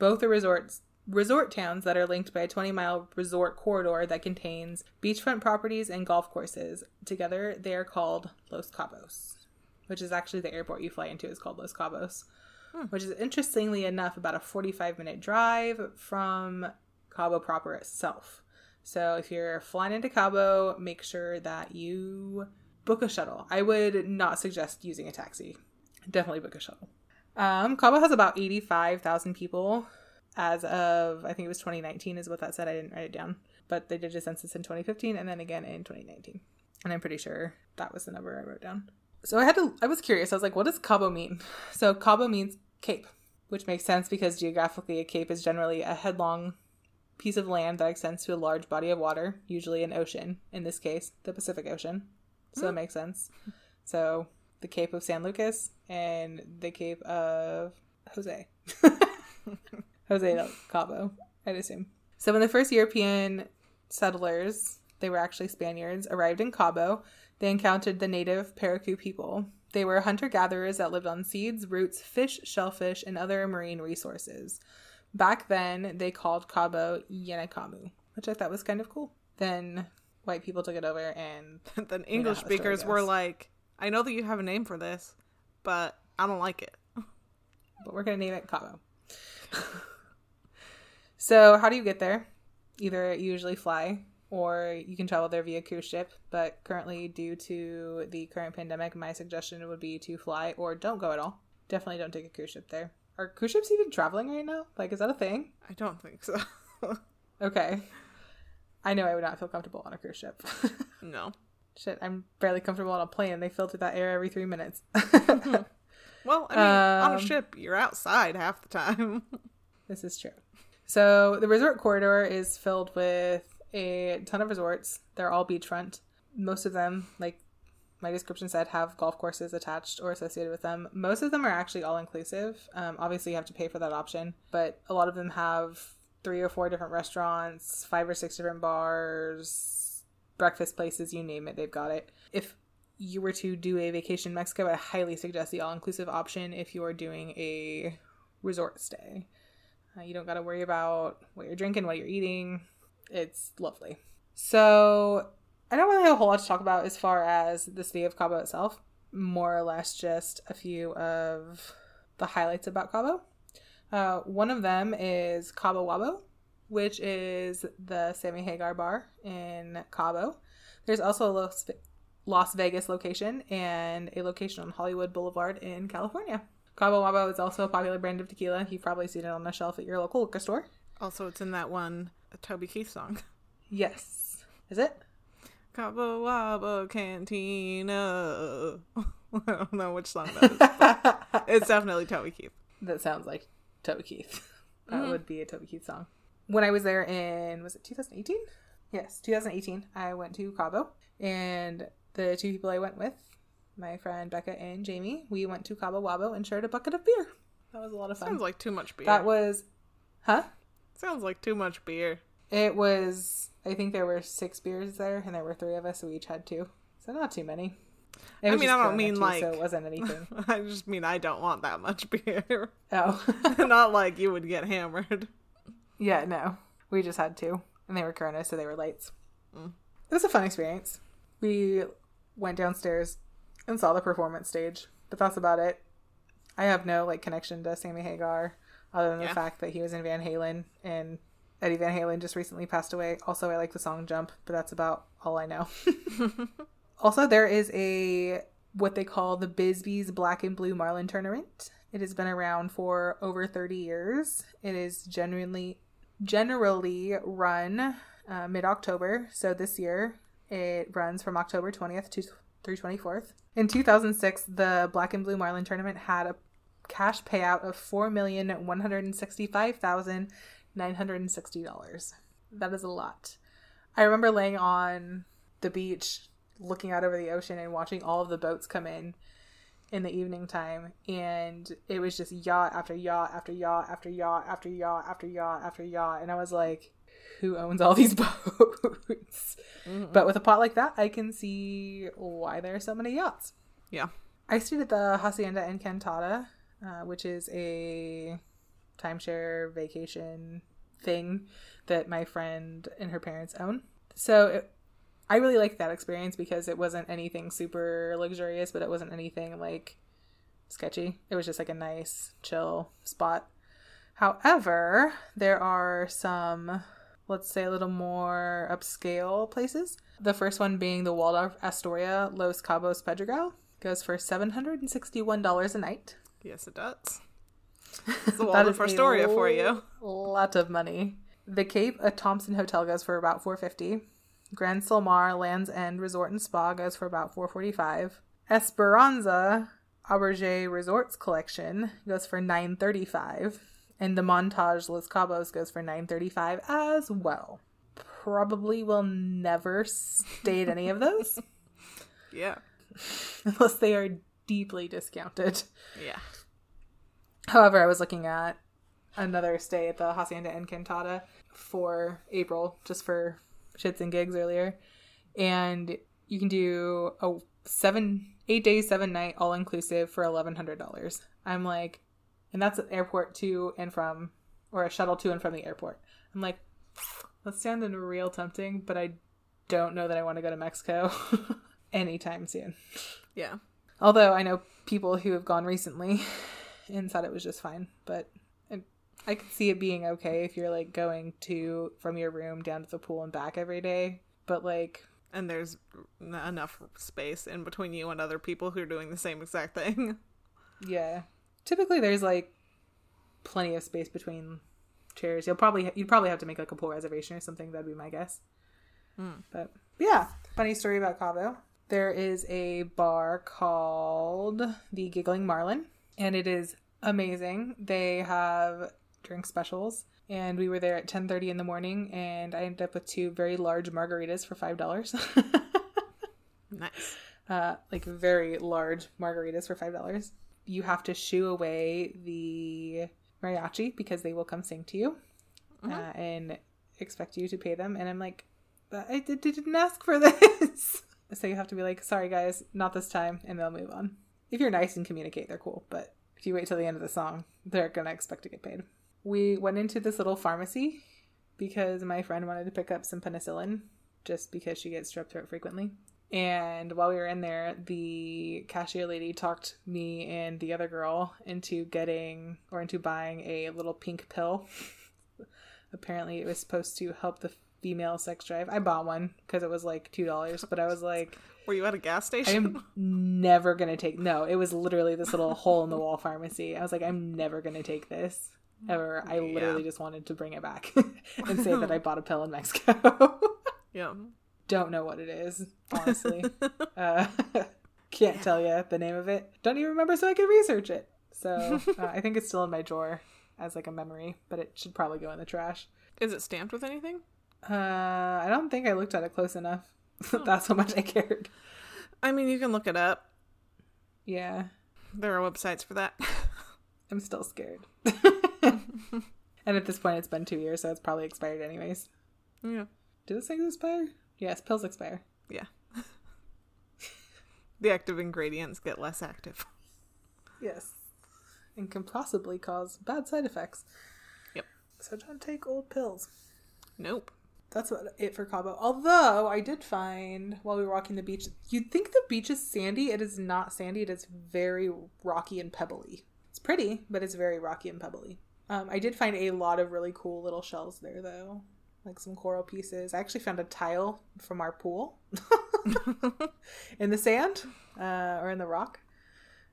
Both are resorts, resort towns that are linked by a twenty-mile resort corridor that contains beachfront properties and golf courses. Together, they are called Los Cabos, which is actually the airport you fly into is called Los Cabos, hmm. which is, interestingly enough, about a forty-five-minute drive from... Cabo proper itself. So if you're flying into Cabo, make sure that you book a shuttle. I would not suggest using a taxi. Definitely book a shuttle. Um, Cabo has about eighty-five thousand people as of, I think it was twenty nineteen is what that said. I didn't write it down, but they did a census in twenty fifteen and then again in twenty nineteen. And I'm pretty sure that was the number I wrote down. So I had to, I was curious. I was like, what does Cabo mean? So Cabo means cape, which makes sense because geographically a cape is generally a headlong piece of land that extends to a large body of water, usually an ocean, in this case, the Pacific Ocean. So mm. it makes sense. So the Cape of San Lucas and the Cape of Jose. Jose del Cabo, I'd assume. So when the first European settlers, they were actually Spaniards, arrived in Cabo, they encountered the native Paracu people. They were hunter-gatherers that lived on seeds, roots, fish, shellfish, and other marine resources. Back then, they called Cabo Yenakamu, which I thought was kind of cool. Then white people took it over, and... then English speakers were like, I know that you have a name for this, but I don't like it. But we're going to name it Cabo. So how do you get there? Either you usually fly or you can travel there via cruise ship. But currently, due to the current pandemic, my suggestion would be to fly or don't go at all. Definitely don't take a cruise ship there. Are cruise ships even traveling right now? Like, is that a thing? I don't think so. Okay. I know I would not feel comfortable on a cruise ship. No. Shit, I'm barely comfortable on a plane. They filter that air every three minutes. Mm-hmm. Well, I mean, um, on a ship, you're outside half the time. This is true. So the resort corridor is filled with a ton of resorts. They're all beachfront. Most of them, like my description said, have golf courses attached or associated with them. Most of them are actually all-inclusive. Um, obviously, you have to pay for that option, but a lot of them have three or four different restaurants, five or six different bars, breakfast places, you name it, they've got it. If you were to do a vacation in Mexico, I highly suggest the all-inclusive option if you are doing a resort stay. Uh, you don't got to worry about what you're drinking, what you're eating. It's lovely. So I don't really have a whole lot to talk about as far as the city of Cabo itself. More or less just a few of the highlights about Cabo. Uh, one of them is Cabo Wabo, which is the Sammy Hagar bar in Cabo. There's also a Los, Las Vegas location and a location on Hollywood Boulevard in California. Cabo Wabo is also a popular brand of tequila. You've probably seen it on a shelf at your local liquor store. Also, it's in that one Toby Keith song. Yes. Is it? Cabo Wabo Cantina. I don't know which song that is, but it's definitely Toby Keith. That sounds like Toby Keith. That mm-hmm. would be a Toby Keith song. When I was there in, was it twenty eighteen? Yes, twenty eighteen, I went to Cabo. And the two people I went with, my friend Becca and Jamie, we went to Cabo Wabo and shared a bucket of beer. That was a lot of fun. Sounds like too much beer. That was, huh? Sounds like too much beer. It was, I think there were six beers there, and there were three of us, so we each had two. So not too many. I mean, I don't mean two, like... So it wasn't anything. I just mean I don't want that much beer. Oh. Not like you would get hammered. Yeah, no. We just had two, and they were Corona, so they were lights. Mm. It was a fun experience. We went downstairs and saw the performance stage, but that's about it. I have no, like, connection to Sammy Hagar, other than yeah. the fact that he was in Van Halen, and Eddie Van Halen just recently passed away. Also, I like the song Jump, but that's about all I know. Also, there is a, what they call the Bisbee's Black and Blue Marlin Tournament. It has been around for over thirty years. It is genuinely, generally run uh, mid-October. So this year, it runs from October twentieth to through twenty-fourth. In two thousand six, the Black and Blue Marlin Tournament had a cash payout of four million one hundred sixty-five thousand nine hundred sixty dollars. That is a lot. I remember laying on the beach, looking out over the ocean and watching all of the boats come in in the evening time, and it was just yacht after yacht after yacht after yacht after yacht after yacht after yacht, and I was like, who owns all these boats? Mm-hmm. But with a pot like that, I can see why there are so many yachts. Yeah. I stayed at the Hacienda Encantada, uh, which is a timeshare vacation thing that my friend and her parents own. So it, I really liked that experience because it wasn't anything super luxurious, but it wasn't anything like sketchy. It was just like a nice, chill spot. However, there are some, let's say, a little more upscale places. The first one being the Waldorf Astoria Los Cabos Pedregal. Goes for seven hundred sixty-one dollars a night. Yes, it does. It's the Waldorf Astoria for you. Lot of money. The Cape, a Thompson Hotel, goes for about four hundred fifty dollars. Grand Solmar Lands End Resort and Spa goes for about four hundred forty-five dollars. Esperanza Auberge Resorts Collection goes for nine hundred thirty-five dollars. And the Montage Los Cabos goes for nine hundred thirty-five dollars as well. Probably will never stay at any of those. Yeah. Unless they are deeply discounted. Yeah. However, I was looking at another stay at the Hacienda Encantada for April, just for shits and gigs earlier. And you can do a seven, eight days, seven night, all inclusive for eleven hundred dollars. I'm like, and that's an airport to and from, or a shuttle to and from the airport. I'm like, that sounded real tempting, but I don't know that I want to go to Mexico anytime soon. Yeah. Although I know people who have gone recently and thought it was just fine, but it I could see it being okay if you're, like, going to, from your room down to the pool and back every day. But, like... And there's enough space in between you and other people who are doing the same exact thing. Yeah. Typically, there's, like, plenty of space between chairs. You'll probably... You'd probably have to make, like, a pool reservation or something. That'd be my guess. Mm. But, yeah. Funny story about Cabo. There is a bar called the Giggling Marlin, and it is amazing. They have... drink specials, and we were there at ten thirty in the morning, and I ended up with two very large margaritas for five dollars. Nice. Uh, like very large margaritas for five dollars. You have to shoo away the mariachi because they will come sing to you uh-huh. uh, and expect you to pay them, and I'm like, I didn't ask for this. So you have to be like, sorry guys, not this time, and they'll move on. If you're nice and communicate, they're cool, but if you wait till the end of the song, they're gonna expect to get paid. We went into this little pharmacy because my friend wanted to pick up some penicillin just because she gets strep throat frequently. And while we were in there, the cashier lady talked me and the other girl into getting or into buying a little pink pill. Apparently it was supposed to help the female sex drive. I bought one because it was like two dollars, but I was like... Were you at a gas station? I'm never going to take... No, it was literally this little hole-in-the-wall pharmacy. I was like, I'm never going to take this. Ever. I literally yeah. just wanted to bring it back and say that I bought a pill in Mexico. Yeah. Don't know what it is, honestly. uh, can't yeah. tell you the name of it. Don't even remember, so I could research it. So uh, I think it's still in my drawer as like a memory, but it should probably go in the trash. Is it stamped with anything? Uh, I don't think I looked at it close enough. Oh. That's how much I cared. I mean, you can look it up. Yeah. There are websites for that. I'm still scared. And at this point, it's been two years, so it's probably expired anyways. Yeah. Do those things expire? Yes, pills expire. Yeah. The active ingredients get less active. Yes. And can possibly cause bad side effects. Yep. So don't take old pills. Nope. That's about it for Cabo. Although, I did find, while we were walking the beach, you'd think the beach is sandy. It is not sandy. It is very rocky and pebbly. It's pretty, but it's very rocky and pebbly. Um, I did find a lot of really cool little shells there, though. Like some coral pieces. I actually found a tile from our pool in the sand uh, or in the rock.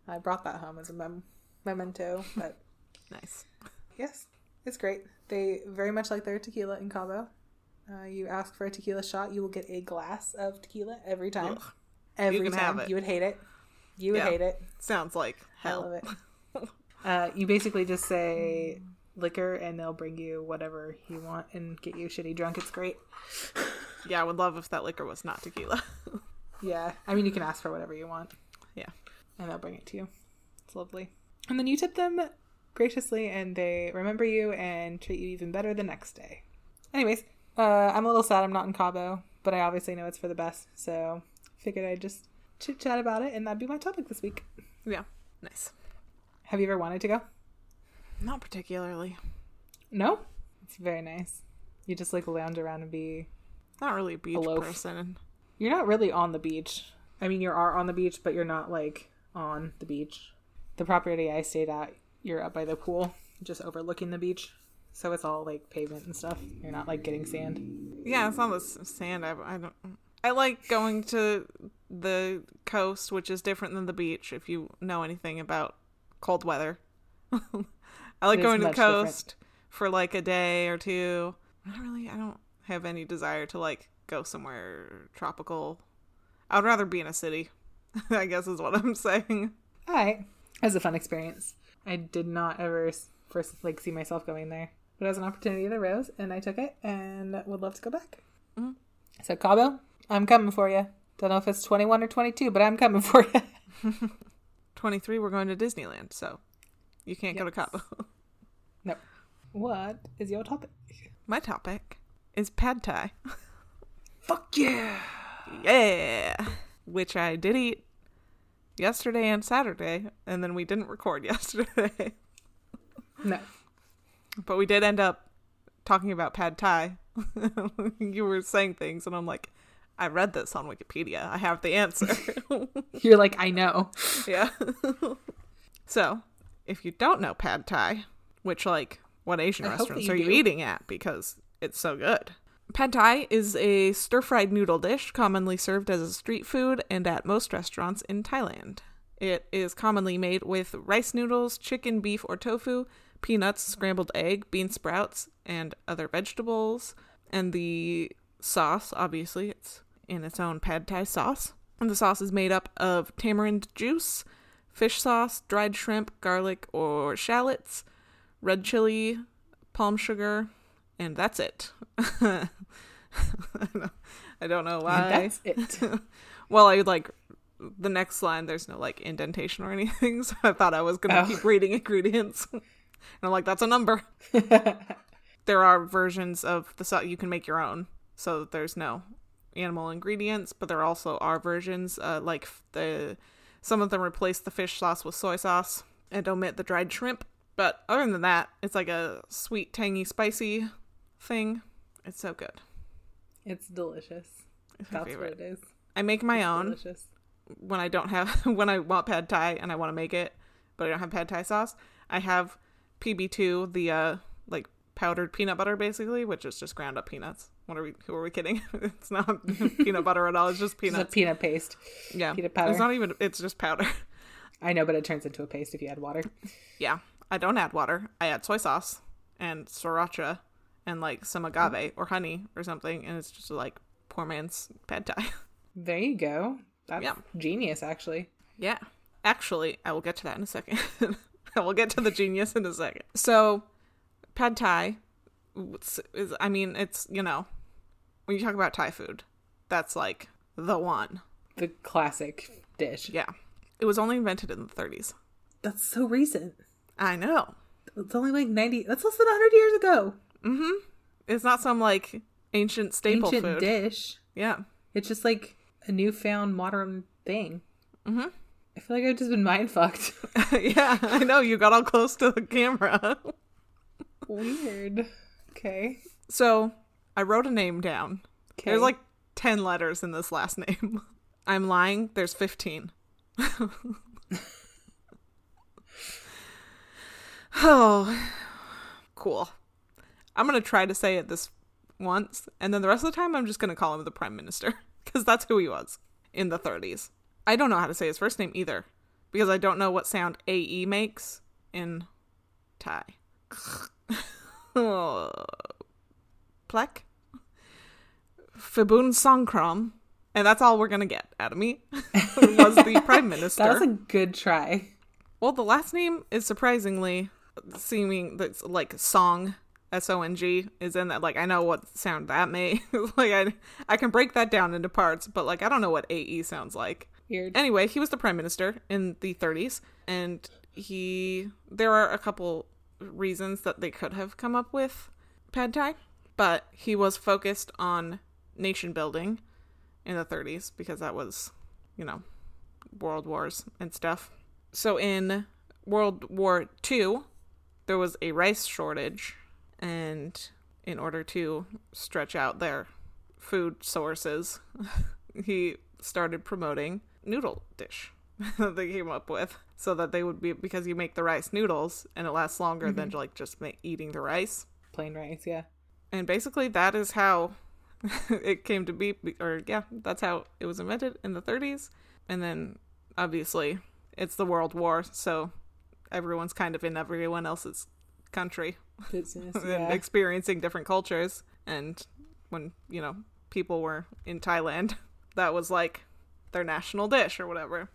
I brought that home as a mem- memento. But nice. Yes, it's great. They very much like their tequila in Cabo. Uh, you ask for a tequila shot, you will get a glass of tequila every time. Ugh. Every you can time. Have it. You would hate it. You would yeah. hate it. Sounds like hell. I love it. Uh, you basically just say liquor and they'll bring you whatever you want and get you shitty drunk. It's great. Yeah, I would love if that liquor was not tequila. Yeah. I mean, you can ask for whatever you want. Yeah. And they'll bring it to you. It's lovely. And then you tip them graciously and they remember you and treat you even better the next day. Anyways, uh, I'm a little sad I'm not in Cabo, but I obviously know it's for the best. So figured I'd just chit chat about it and that'd be my topic this week. Yeah. Nice. Have you ever wanted to go? Not particularly. No? It's very nice. You just, like, lounge around and be... Not really a beach a person. You're not really on the beach. I mean, you are on the beach, but you're not, like, on the beach. The property I stayed at, you're up by the pool, just overlooking the beach. So it's all, like, pavement and stuff. You're not, like, getting sand. Yeah, it's not the sand. I, I don't... I like going to the coast, which is different than the beach, if you know anything about... cold weather. I like going to the coast different. For like a day or two. Not really. I don't have any desire to like go somewhere tropical. I'd rather be in a city, I guess is what I'm saying. All right. That was a fun experience. I did not ever first like see myself going there, but it was an opportunity that arose and I took it and would love to go back. Mm-hmm. So Cabo, I'm coming for you. Don't know if it's twenty-one or twenty-two, but I'm coming for you. twenty-three, we're going to Disneyland, so you can't yes. go to Cabo. No. What is your topic? My topic is pad thai. Fuck yeah! Yeah! Which I did eat yesterday and Saturday, and then we didn't record yesterday. No. But we did end up talking about pad thai. You were saying things, and I'm like, I read this on Wikipedia. I have the answer. You're like, I know. Yeah. So, if you don't know pad thai, which, like, what Asian I restaurants you are do. you eating at, because it's so good. Pad Thai is a stir-fried noodle dish commonly served as a street food and at most restaurants in Thailand. It is commonly made with rice noodles, chicken, beef, or tofu, peanuts, scrambled egg, bean sprouts, and other vegetables. And the sauce, obviously, it's in its own Pad Thai sauce. And the sauce is made up of tamarind juice, fish sauce, dried shrimp, garlic or shallots, red chili, palm sugar, and that's it. I don't know why. And that's it. Well, I like the next line, there's no like indentation or anything, so I thought I was going to oh. keep reading ingredients. And I'm like, that's a number. There are versions of the sauce. You can make your own, so there's no animal ingredients, but there also are versions, uh, like the some of them replace the fish sauce with soy sauce and omit the dried shrimp. But other than that, it's like a sweet, tangy, spicy thing. It's so good. It's delicious. It's That's favorite. what it is. I make my it's own delicious. when I don't have, when I want pad thai and I want to make it, but I don't have pad thai sauce. I have P B two, the uh, like powdered peanut butter, basically, which is just ground up peanuts. What are we? Who are we kidding? It's not peanut butter at all. It's just peanuts. It's a peanut paste. Yeah, peanut powder. It's not even. It's just powder. I know, but it turns into a paste if you add water. Yeah, I don't add water. I add soy sauce and sriracha and like some agave oh. or honey or something, and it's just like poor man's pad thai. There you go. That's yeah. genius, actually. Yeah, actually, I will get to that in a second. I will get to the genius in a second. So, pad thai is. I mean, it's you know. When you talk about Thai food, that's like the one. The classic dish. Yeah. It was only invented in the thirties. That's so recent. I know. It's only like ninety. That's less than one hundred years ago. Mm-hmm. It's not some like ancient staple ancient food. Ancient dish. Yeah. It's just like a newfound modern thing. Mm-hmm. I feel like I've just been mind fucked. Yeah. I know. You got all close to the camera. Weird. Okay. So... I wrote a name down. Okay. There's like ten letters in this last name. I'm lying. There's fifteen. Oh, cool. I'm going to try to say it this once. And then the rest of the time, I'm just going to call him the Prime Minister. Because that's who he was in the thirties. I don't know how to say his first name either. Because I don't know what sound A E makes in Thai. Oh. Plek, Phibun Songkram, and that's all we're gonna get out of me. Was the Prime Minister. That was a good try. Well, the last name is surprisingly seeming that's like Song, S O N G, is in that. Like I know what sound that may. Like I, I can break that down into parts, but like I don't know what A E sounds like. Weird. Anyway, he was the Prime Minister in the thirties, and he. There are a couple reasons that they could have come up with pad thai. But he was focused on nation building in the thirties because that was, you know, world wars and stuff. So in World War Two, there was a rice shortage. And in order to stretch out their food sources, he started promoting noodle dish that they came up with. So that they would be, because you make the rice noodles and it lasts longer mm-hmm. than like just eating the rice. Plain rice, yeah. And basically that is how it came to be, or yeah, that's how it was invented in the thirties. And then obviously it's the World War, so everyone's kind of in everyone else's country business, and yeah. experiencing different cultures. And when, you know, people were in Thailand, that was like their national dish or whatever.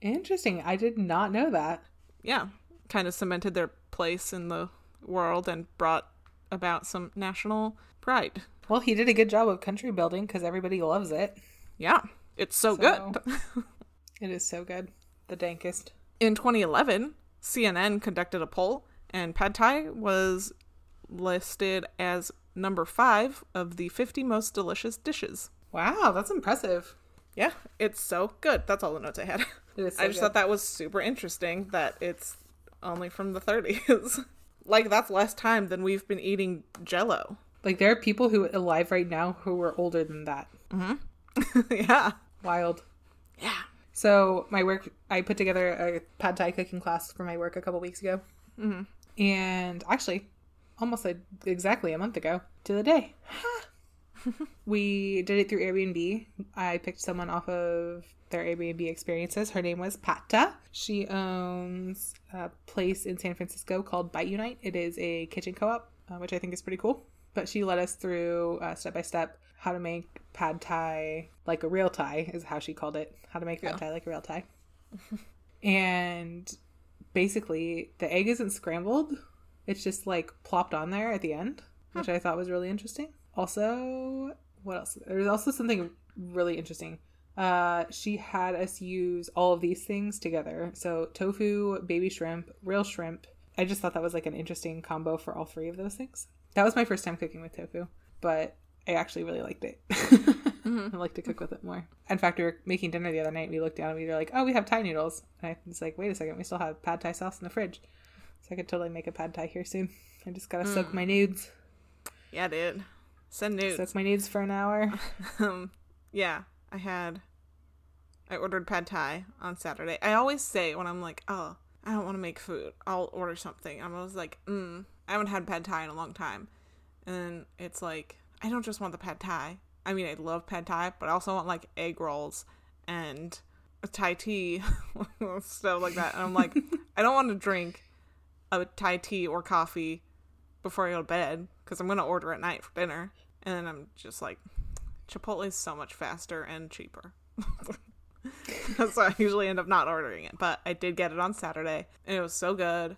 Interesting. I did not know that. Yeah. Kind of cemented their place in the world and brought about some national pride. Well, he did a good job of country building because everybody loves it. Yeah, it's so, so good. It is so good. The dankest. In twenty eleven, C N N conducted a poll, and pad thai was listed as number five of the fifty most delicious dishes. Wow, that's impressive. Yeah, it's so good. That's all the notes I had. It is so I just good. Thought that was super interesting that it's only from the thirties. Like, that's less time than we've been eating Jell-O. Like, there are people who are alive right now who are older than that. Mm-hmm. Yeah. Wild. Yeah. So, my work, I put together a pad thai cooking class for my work a couple weeks ago. Mm-hmm. And actually, almost a, exactly a month ago to the day. We did it through Airbnb. I picked someone off of their Airbnb experiences. Her name was Pata. She owns a place in San Francisco called Bite Unite. It is a kitchen co-op, uh, which I think is pretty cool. But she led us through uh, step-by-step how to make pad thai like a real Thai, is how she called it. How to make pad yeah. thai like a real Thai. And basically, the egg isn't scrambled. It's just like plopped on there at the end, huh. which I thought was really interesting. Also, what else? There's also something really interesting. Uh, she had us use all of these things together. So tofu, baby shrimp, real shrimp. I just thought that was like an interesting combo for all three of those things. That was my first time cooking with tofu, but I actually really liked it. Mm-hmm. I like to cook with it more. In fact, we were making dinner the other night. We looked down and we were like, oh, we have Thai noodles. And I was like, wait a second, we still have pad Thai sauce in the fridge. So I could totally make a pad Thai here soon. I just gotta mm. soak my nudes. Yeah, dude. Send nudes. Soak my nudes for an hour. um, yeah, I had, I ordered pad Thai on Saturday. I always say when I'm like, oh, I don't want to make food, I'll order something. I'm always like, mm, I haven't had pad Thai in a long time. And it's like, I don't just want the pad Thai. I mean, I love pad Thai, but I also want like egg rolls and a Thai tea, stuff like that. And I'm like, I don't want to drink a Thai tea or coffee before I go to bed because I'm going to order at night for dinner. And I'm just like, Chipotle is so much faster and cheaper. So I usually end up not ordering it, but I did get it on Saturday and it was so good.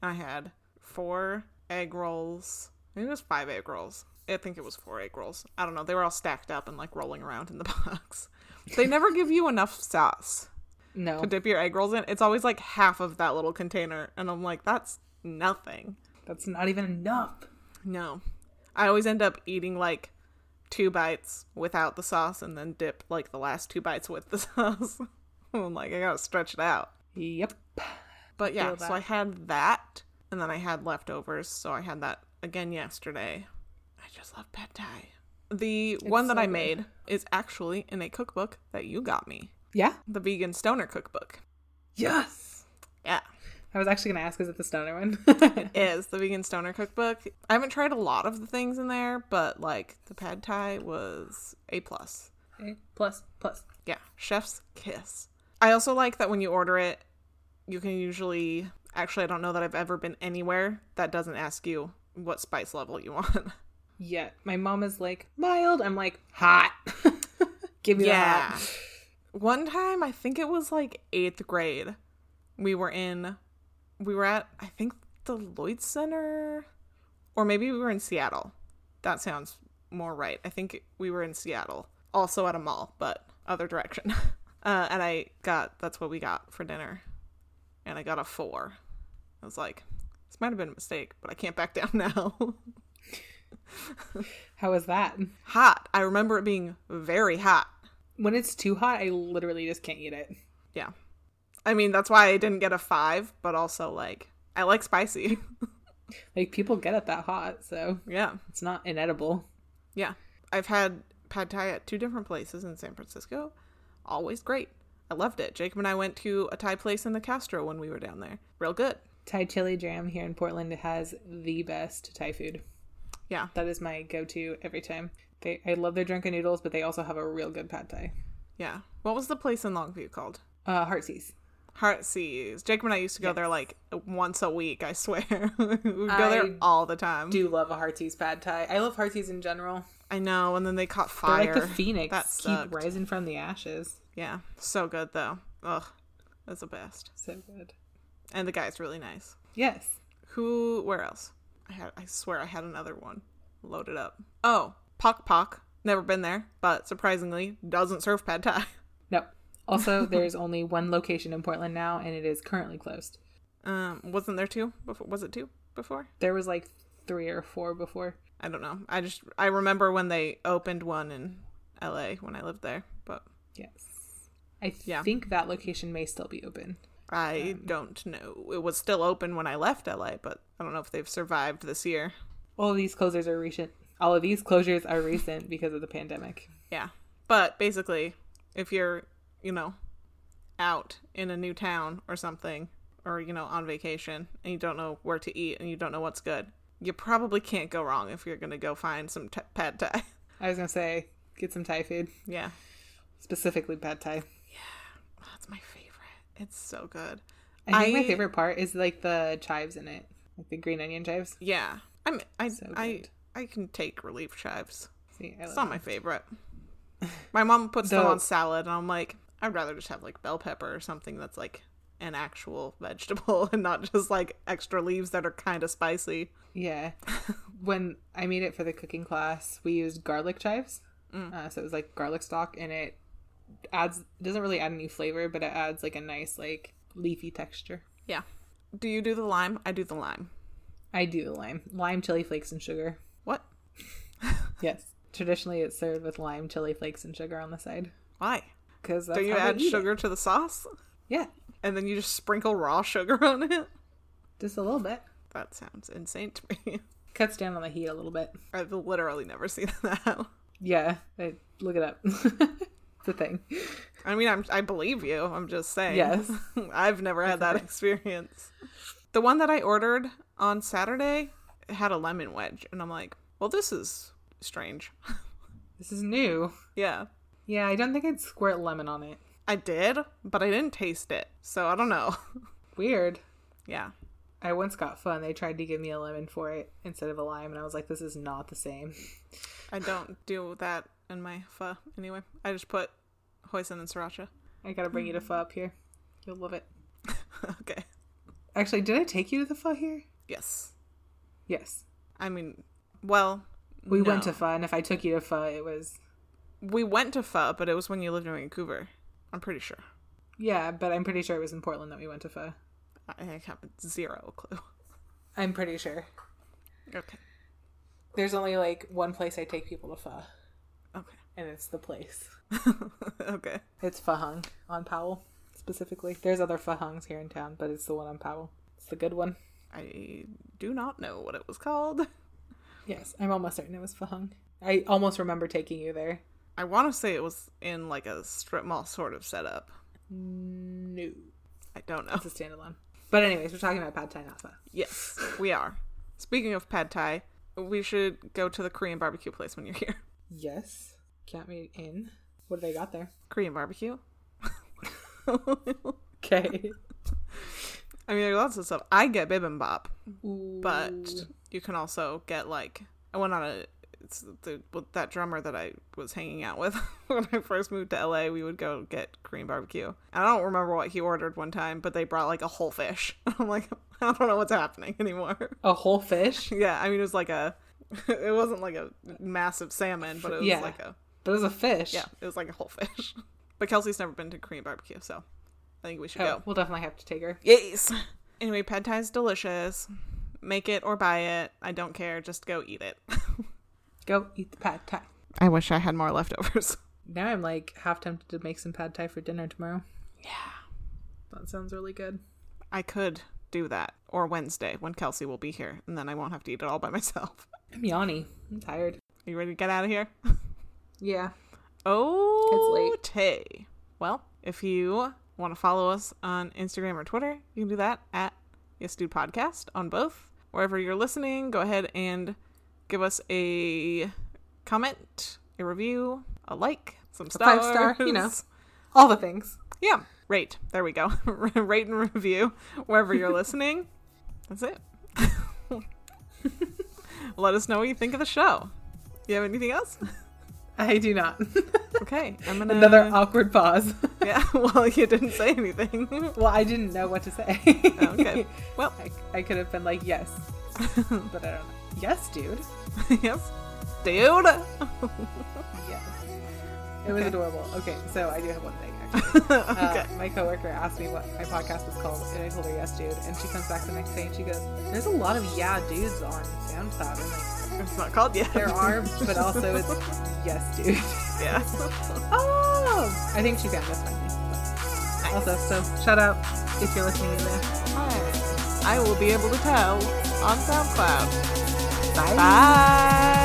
I had four egg rolls. Maybe it was five egg rolls. I think it was four egg rolls. I don't know. They were all stacked up and like rolling around in the box. They never give you enough sauce no. to dip your egg rolls in. It's always like half of that little container. And I'm like, that's nothing. That's not even enough. No. I always end up eating like two bites without the sauce and then dip like the last two bites with the sauce. I'm like, I gotta stretch it out. Yep. But yeah, so I had that and then I had leftovers. So I had that again yesterday. I just love pad Thai. The it's one that so I made good. Is actually in a cookbook that you got me. Yeah? The Vegan Stoner Cookbook. Yes! Yeah. I was actually going to ask, is it the Stoner one? It is, the Vegan Stoner Cookbook. I haven't tried a lot of the things in there, but like the pad Thai was A+. plus. A+, plus, plus. Yeah, chef's kiss. I also like that when you order it, you can usually, actually I don't know that I've ever been anywhere that doesn't ask you what spice level you want. Yeah, my mom is like, mild. I'm like, hot. Give me yeah. the hot. One time, I think it was like eighth grade, we were in, we were at, I think, the Lloyd Center, or maybe we were in Seattle. That sounds more right. I think we were in Seattle, also at a mall, but other direction. Uh, and I got, that's what we got for dinner. And I got a four. I was like, this might have been a mistake, but I can't back down now. How was that? Hot. I remember it being very hot. When it's too hot, I literally just can't eat it. Yeah. I mean, that's why I didn't get a five, but also, like, I like spicy. Like, people get it that hot, so. Yeah. It's not inedible. Yeah. I've had pad Thai at two different places in San Francisco. Always great. I loved it. Jacob and I went to a Thai place in the Castro when we were down there. Real good. Thai chili jam here in Portland has the best Thai food. Yeah. That is my go-to every time. They, I love their drunken noodles, but they also have a real good pad Thai. Yeah. What was the place in Longview called? Uh, Heartsease. Heartsease. Jacob and I used to go yes. there like once a week, I swear. We'd go I there all the time. Do love a Heartsease pad Thai. I love Heartsease in general. I know. And then they caught fire. They're like the phoenix. That sucked. Keep rising from the ashes. Yeah. So good, though. Ugh. That's the best. So good. And the guy's really nice. Yes. Who? Where else? I, had, I swear I had another one loaded up. Oh, Pak Pak. Never been there, but surprisingly, doesn't serve pad Thai. Nope. Also, there's only one location in Portland now, and it is currently closed. Um, wasn't there two? Before? Was it two before? There was like three or four before. I don't know. I just, I remember when they opened one in L A when I lived there, but. Yes. I th- yeah. think that location may still be open. I um, don't know. It was still open when I left L A, but I don't know if they've survived this year. All of these closures are recent. All of these closures are recent because of the pandemic. Yeah. But basically, if you're, you know, out in a new town or something, or, you know, on vacation, and you don't know where to eat and you don't know what's good, you probably can't go wrong if you're going to go find some t- pad thai. I was going to say, get some Thai food. Yeah. Specifically pad thai. Yeah. That's my favorite. It's so good. I think I, my favorite part is, like, the chives in it. Like, the green onion chives. Yeah. I'm, I so I, I can take relief chives. See, I love it's not them. My favorite. My mom puts the, them on salad, and I'm like, I'd rather just have, like, bell pepper or something that's, like, an actual vegetable and not just, like, extra leaves that are kind of spicy. Yeah. When I made it for the cooking class, we used garlic chives. Mm. Uh, so it was, like, garlic stock, and it adds, doesn't really add any flavor, but it adds, like, a nice, like, leafy texture. Yeah. Do you do the lime? I do the lime. I do the lime. Lime, chili flakes, and sugar. What? Yes. Traditionally, it's served with lime, chili flakes, and sugar on the side. Why? Because that's how you add sugar to the sauce? Yeah. And then you just sprinkle raw sugar on it? Just a little bit. That sounds insane to me. Cuts down on the heat a little bit. I've literally never seen that. Yeah. I, look it up. It's a thing. I mean, I'm, I believe you. I'm just saying. Yes. I've never had that experience. The one that I ordered on Saturday had a lemon wedge. And I'm like, well, this is strange. This is new. Yeah. Yeah, I don't think I'd squirt lemon on it. I did, but I didn't taste it. So I don't know. Weird. Yeah. I once got fun. They tried to give me a lemon for it instead of a lime. And I was like, this is not the same. I don't do that in my pho. Anyway, I just put hoisin and sriracha. I gotta bring you to pho up here. You'll love it. Okay. Actually, did I take you to the pho here? Yes. Yes. I mean, well, We no. went to pho, and if I took you to pho, it was... We went to pho, but it was when you lived in Vancouver. I'm pretty sure. Yeah, but I'm pretty sure it was in Portland that we went to pho. I have zero clue. I'm pretty sure. Okay. There's only, like, one place I take people to pho. Okay. And it's the place. Okay. It's Pho Hung on Powell, specifically. There's other Pho Hungs here in town, but it's the one on Powell. It's the good one. I do not know what it was called. Yes, I'm almost certain it was Pho Hung. I almost remember taking you there. I want to say it was in, like, a strip mall sort of setup. No. I don't know. It's a standalone. But anyways, we're talking about pad thai, not pho. Yes, we are. Speaking of pad thai, we should go to the Korean barbecue place when you're here. Yes. Count me in. What do they got there? Korean barbecue. Okay. I mean, there's lots of stuff. I get bibimbap. Ooh. But you can also get, like, I went on a, it's the, that drummer that I was hanging out with when I first moved to L A, we would go get Korean barbecue. And I don't remember what he ordered one time, but they brought, like, a whole fish. I'm like, I don't know what's happening anymore. A whole fish? Yeah. I mean, it was like a, it wasn't like a massive salmon, but it was yeah, like a... But it was a fish. Yeah, it was like a whole fish. But Kelsey's never been to Korean barbecue, so I think we should oh, go. We'll definitely have to take her. Yes. Anyway, pad thai is delicious. Make it or buy it. I don't care. Just go eat it. Go eat the pad thai. I wish I had more leftovers. Now I'm, like, half tempted to make some pad thai for dinner tomorrow. Yeah. That sounds really good. I could do that. Or Wednesday, when Kelsey will be here, and then I won't have to eat it all by myself. I'm yawny. I'm tired. Are you ready to get out of here? Yeah. Oh, it's late. Well, if you want to follow us on Instagram or Twitter, you can do that at Yes Dude Podcast on both. Wherever you're listening, go ahead and give us a comment, a review, a like, some stars. A five star, you know, all the things. Yeah. Rate. There we go. Rate and review wherever you're listening. That's it. Let us know what you think of the show. You have anything else? I do not. Okay. I'm gonna... Another awkward pause. Yeah. Well, you didn't say anything. Well, I didn't know what to say. Okay. Well, I, I could have been like, yes. But I don't know. Yes, dude. Yes. Dude. Yes. It was okay. Adorable. Okay. So I do have one thing, actually. Okay. Uh, my coworker asked me what my podcast was called, and I told her Yes, Dude. And she comes back the next day and she goes, there's a lot of yeah dudes on SoundCloud. And like, it's not called yet. There are, but also it's Yes, Dude. Yeah. Oh! I think she found us finally. Nice. Also, so shout out if you're listening to this. Hi. I will be able to tell on SoundCloud. Bye. Bye.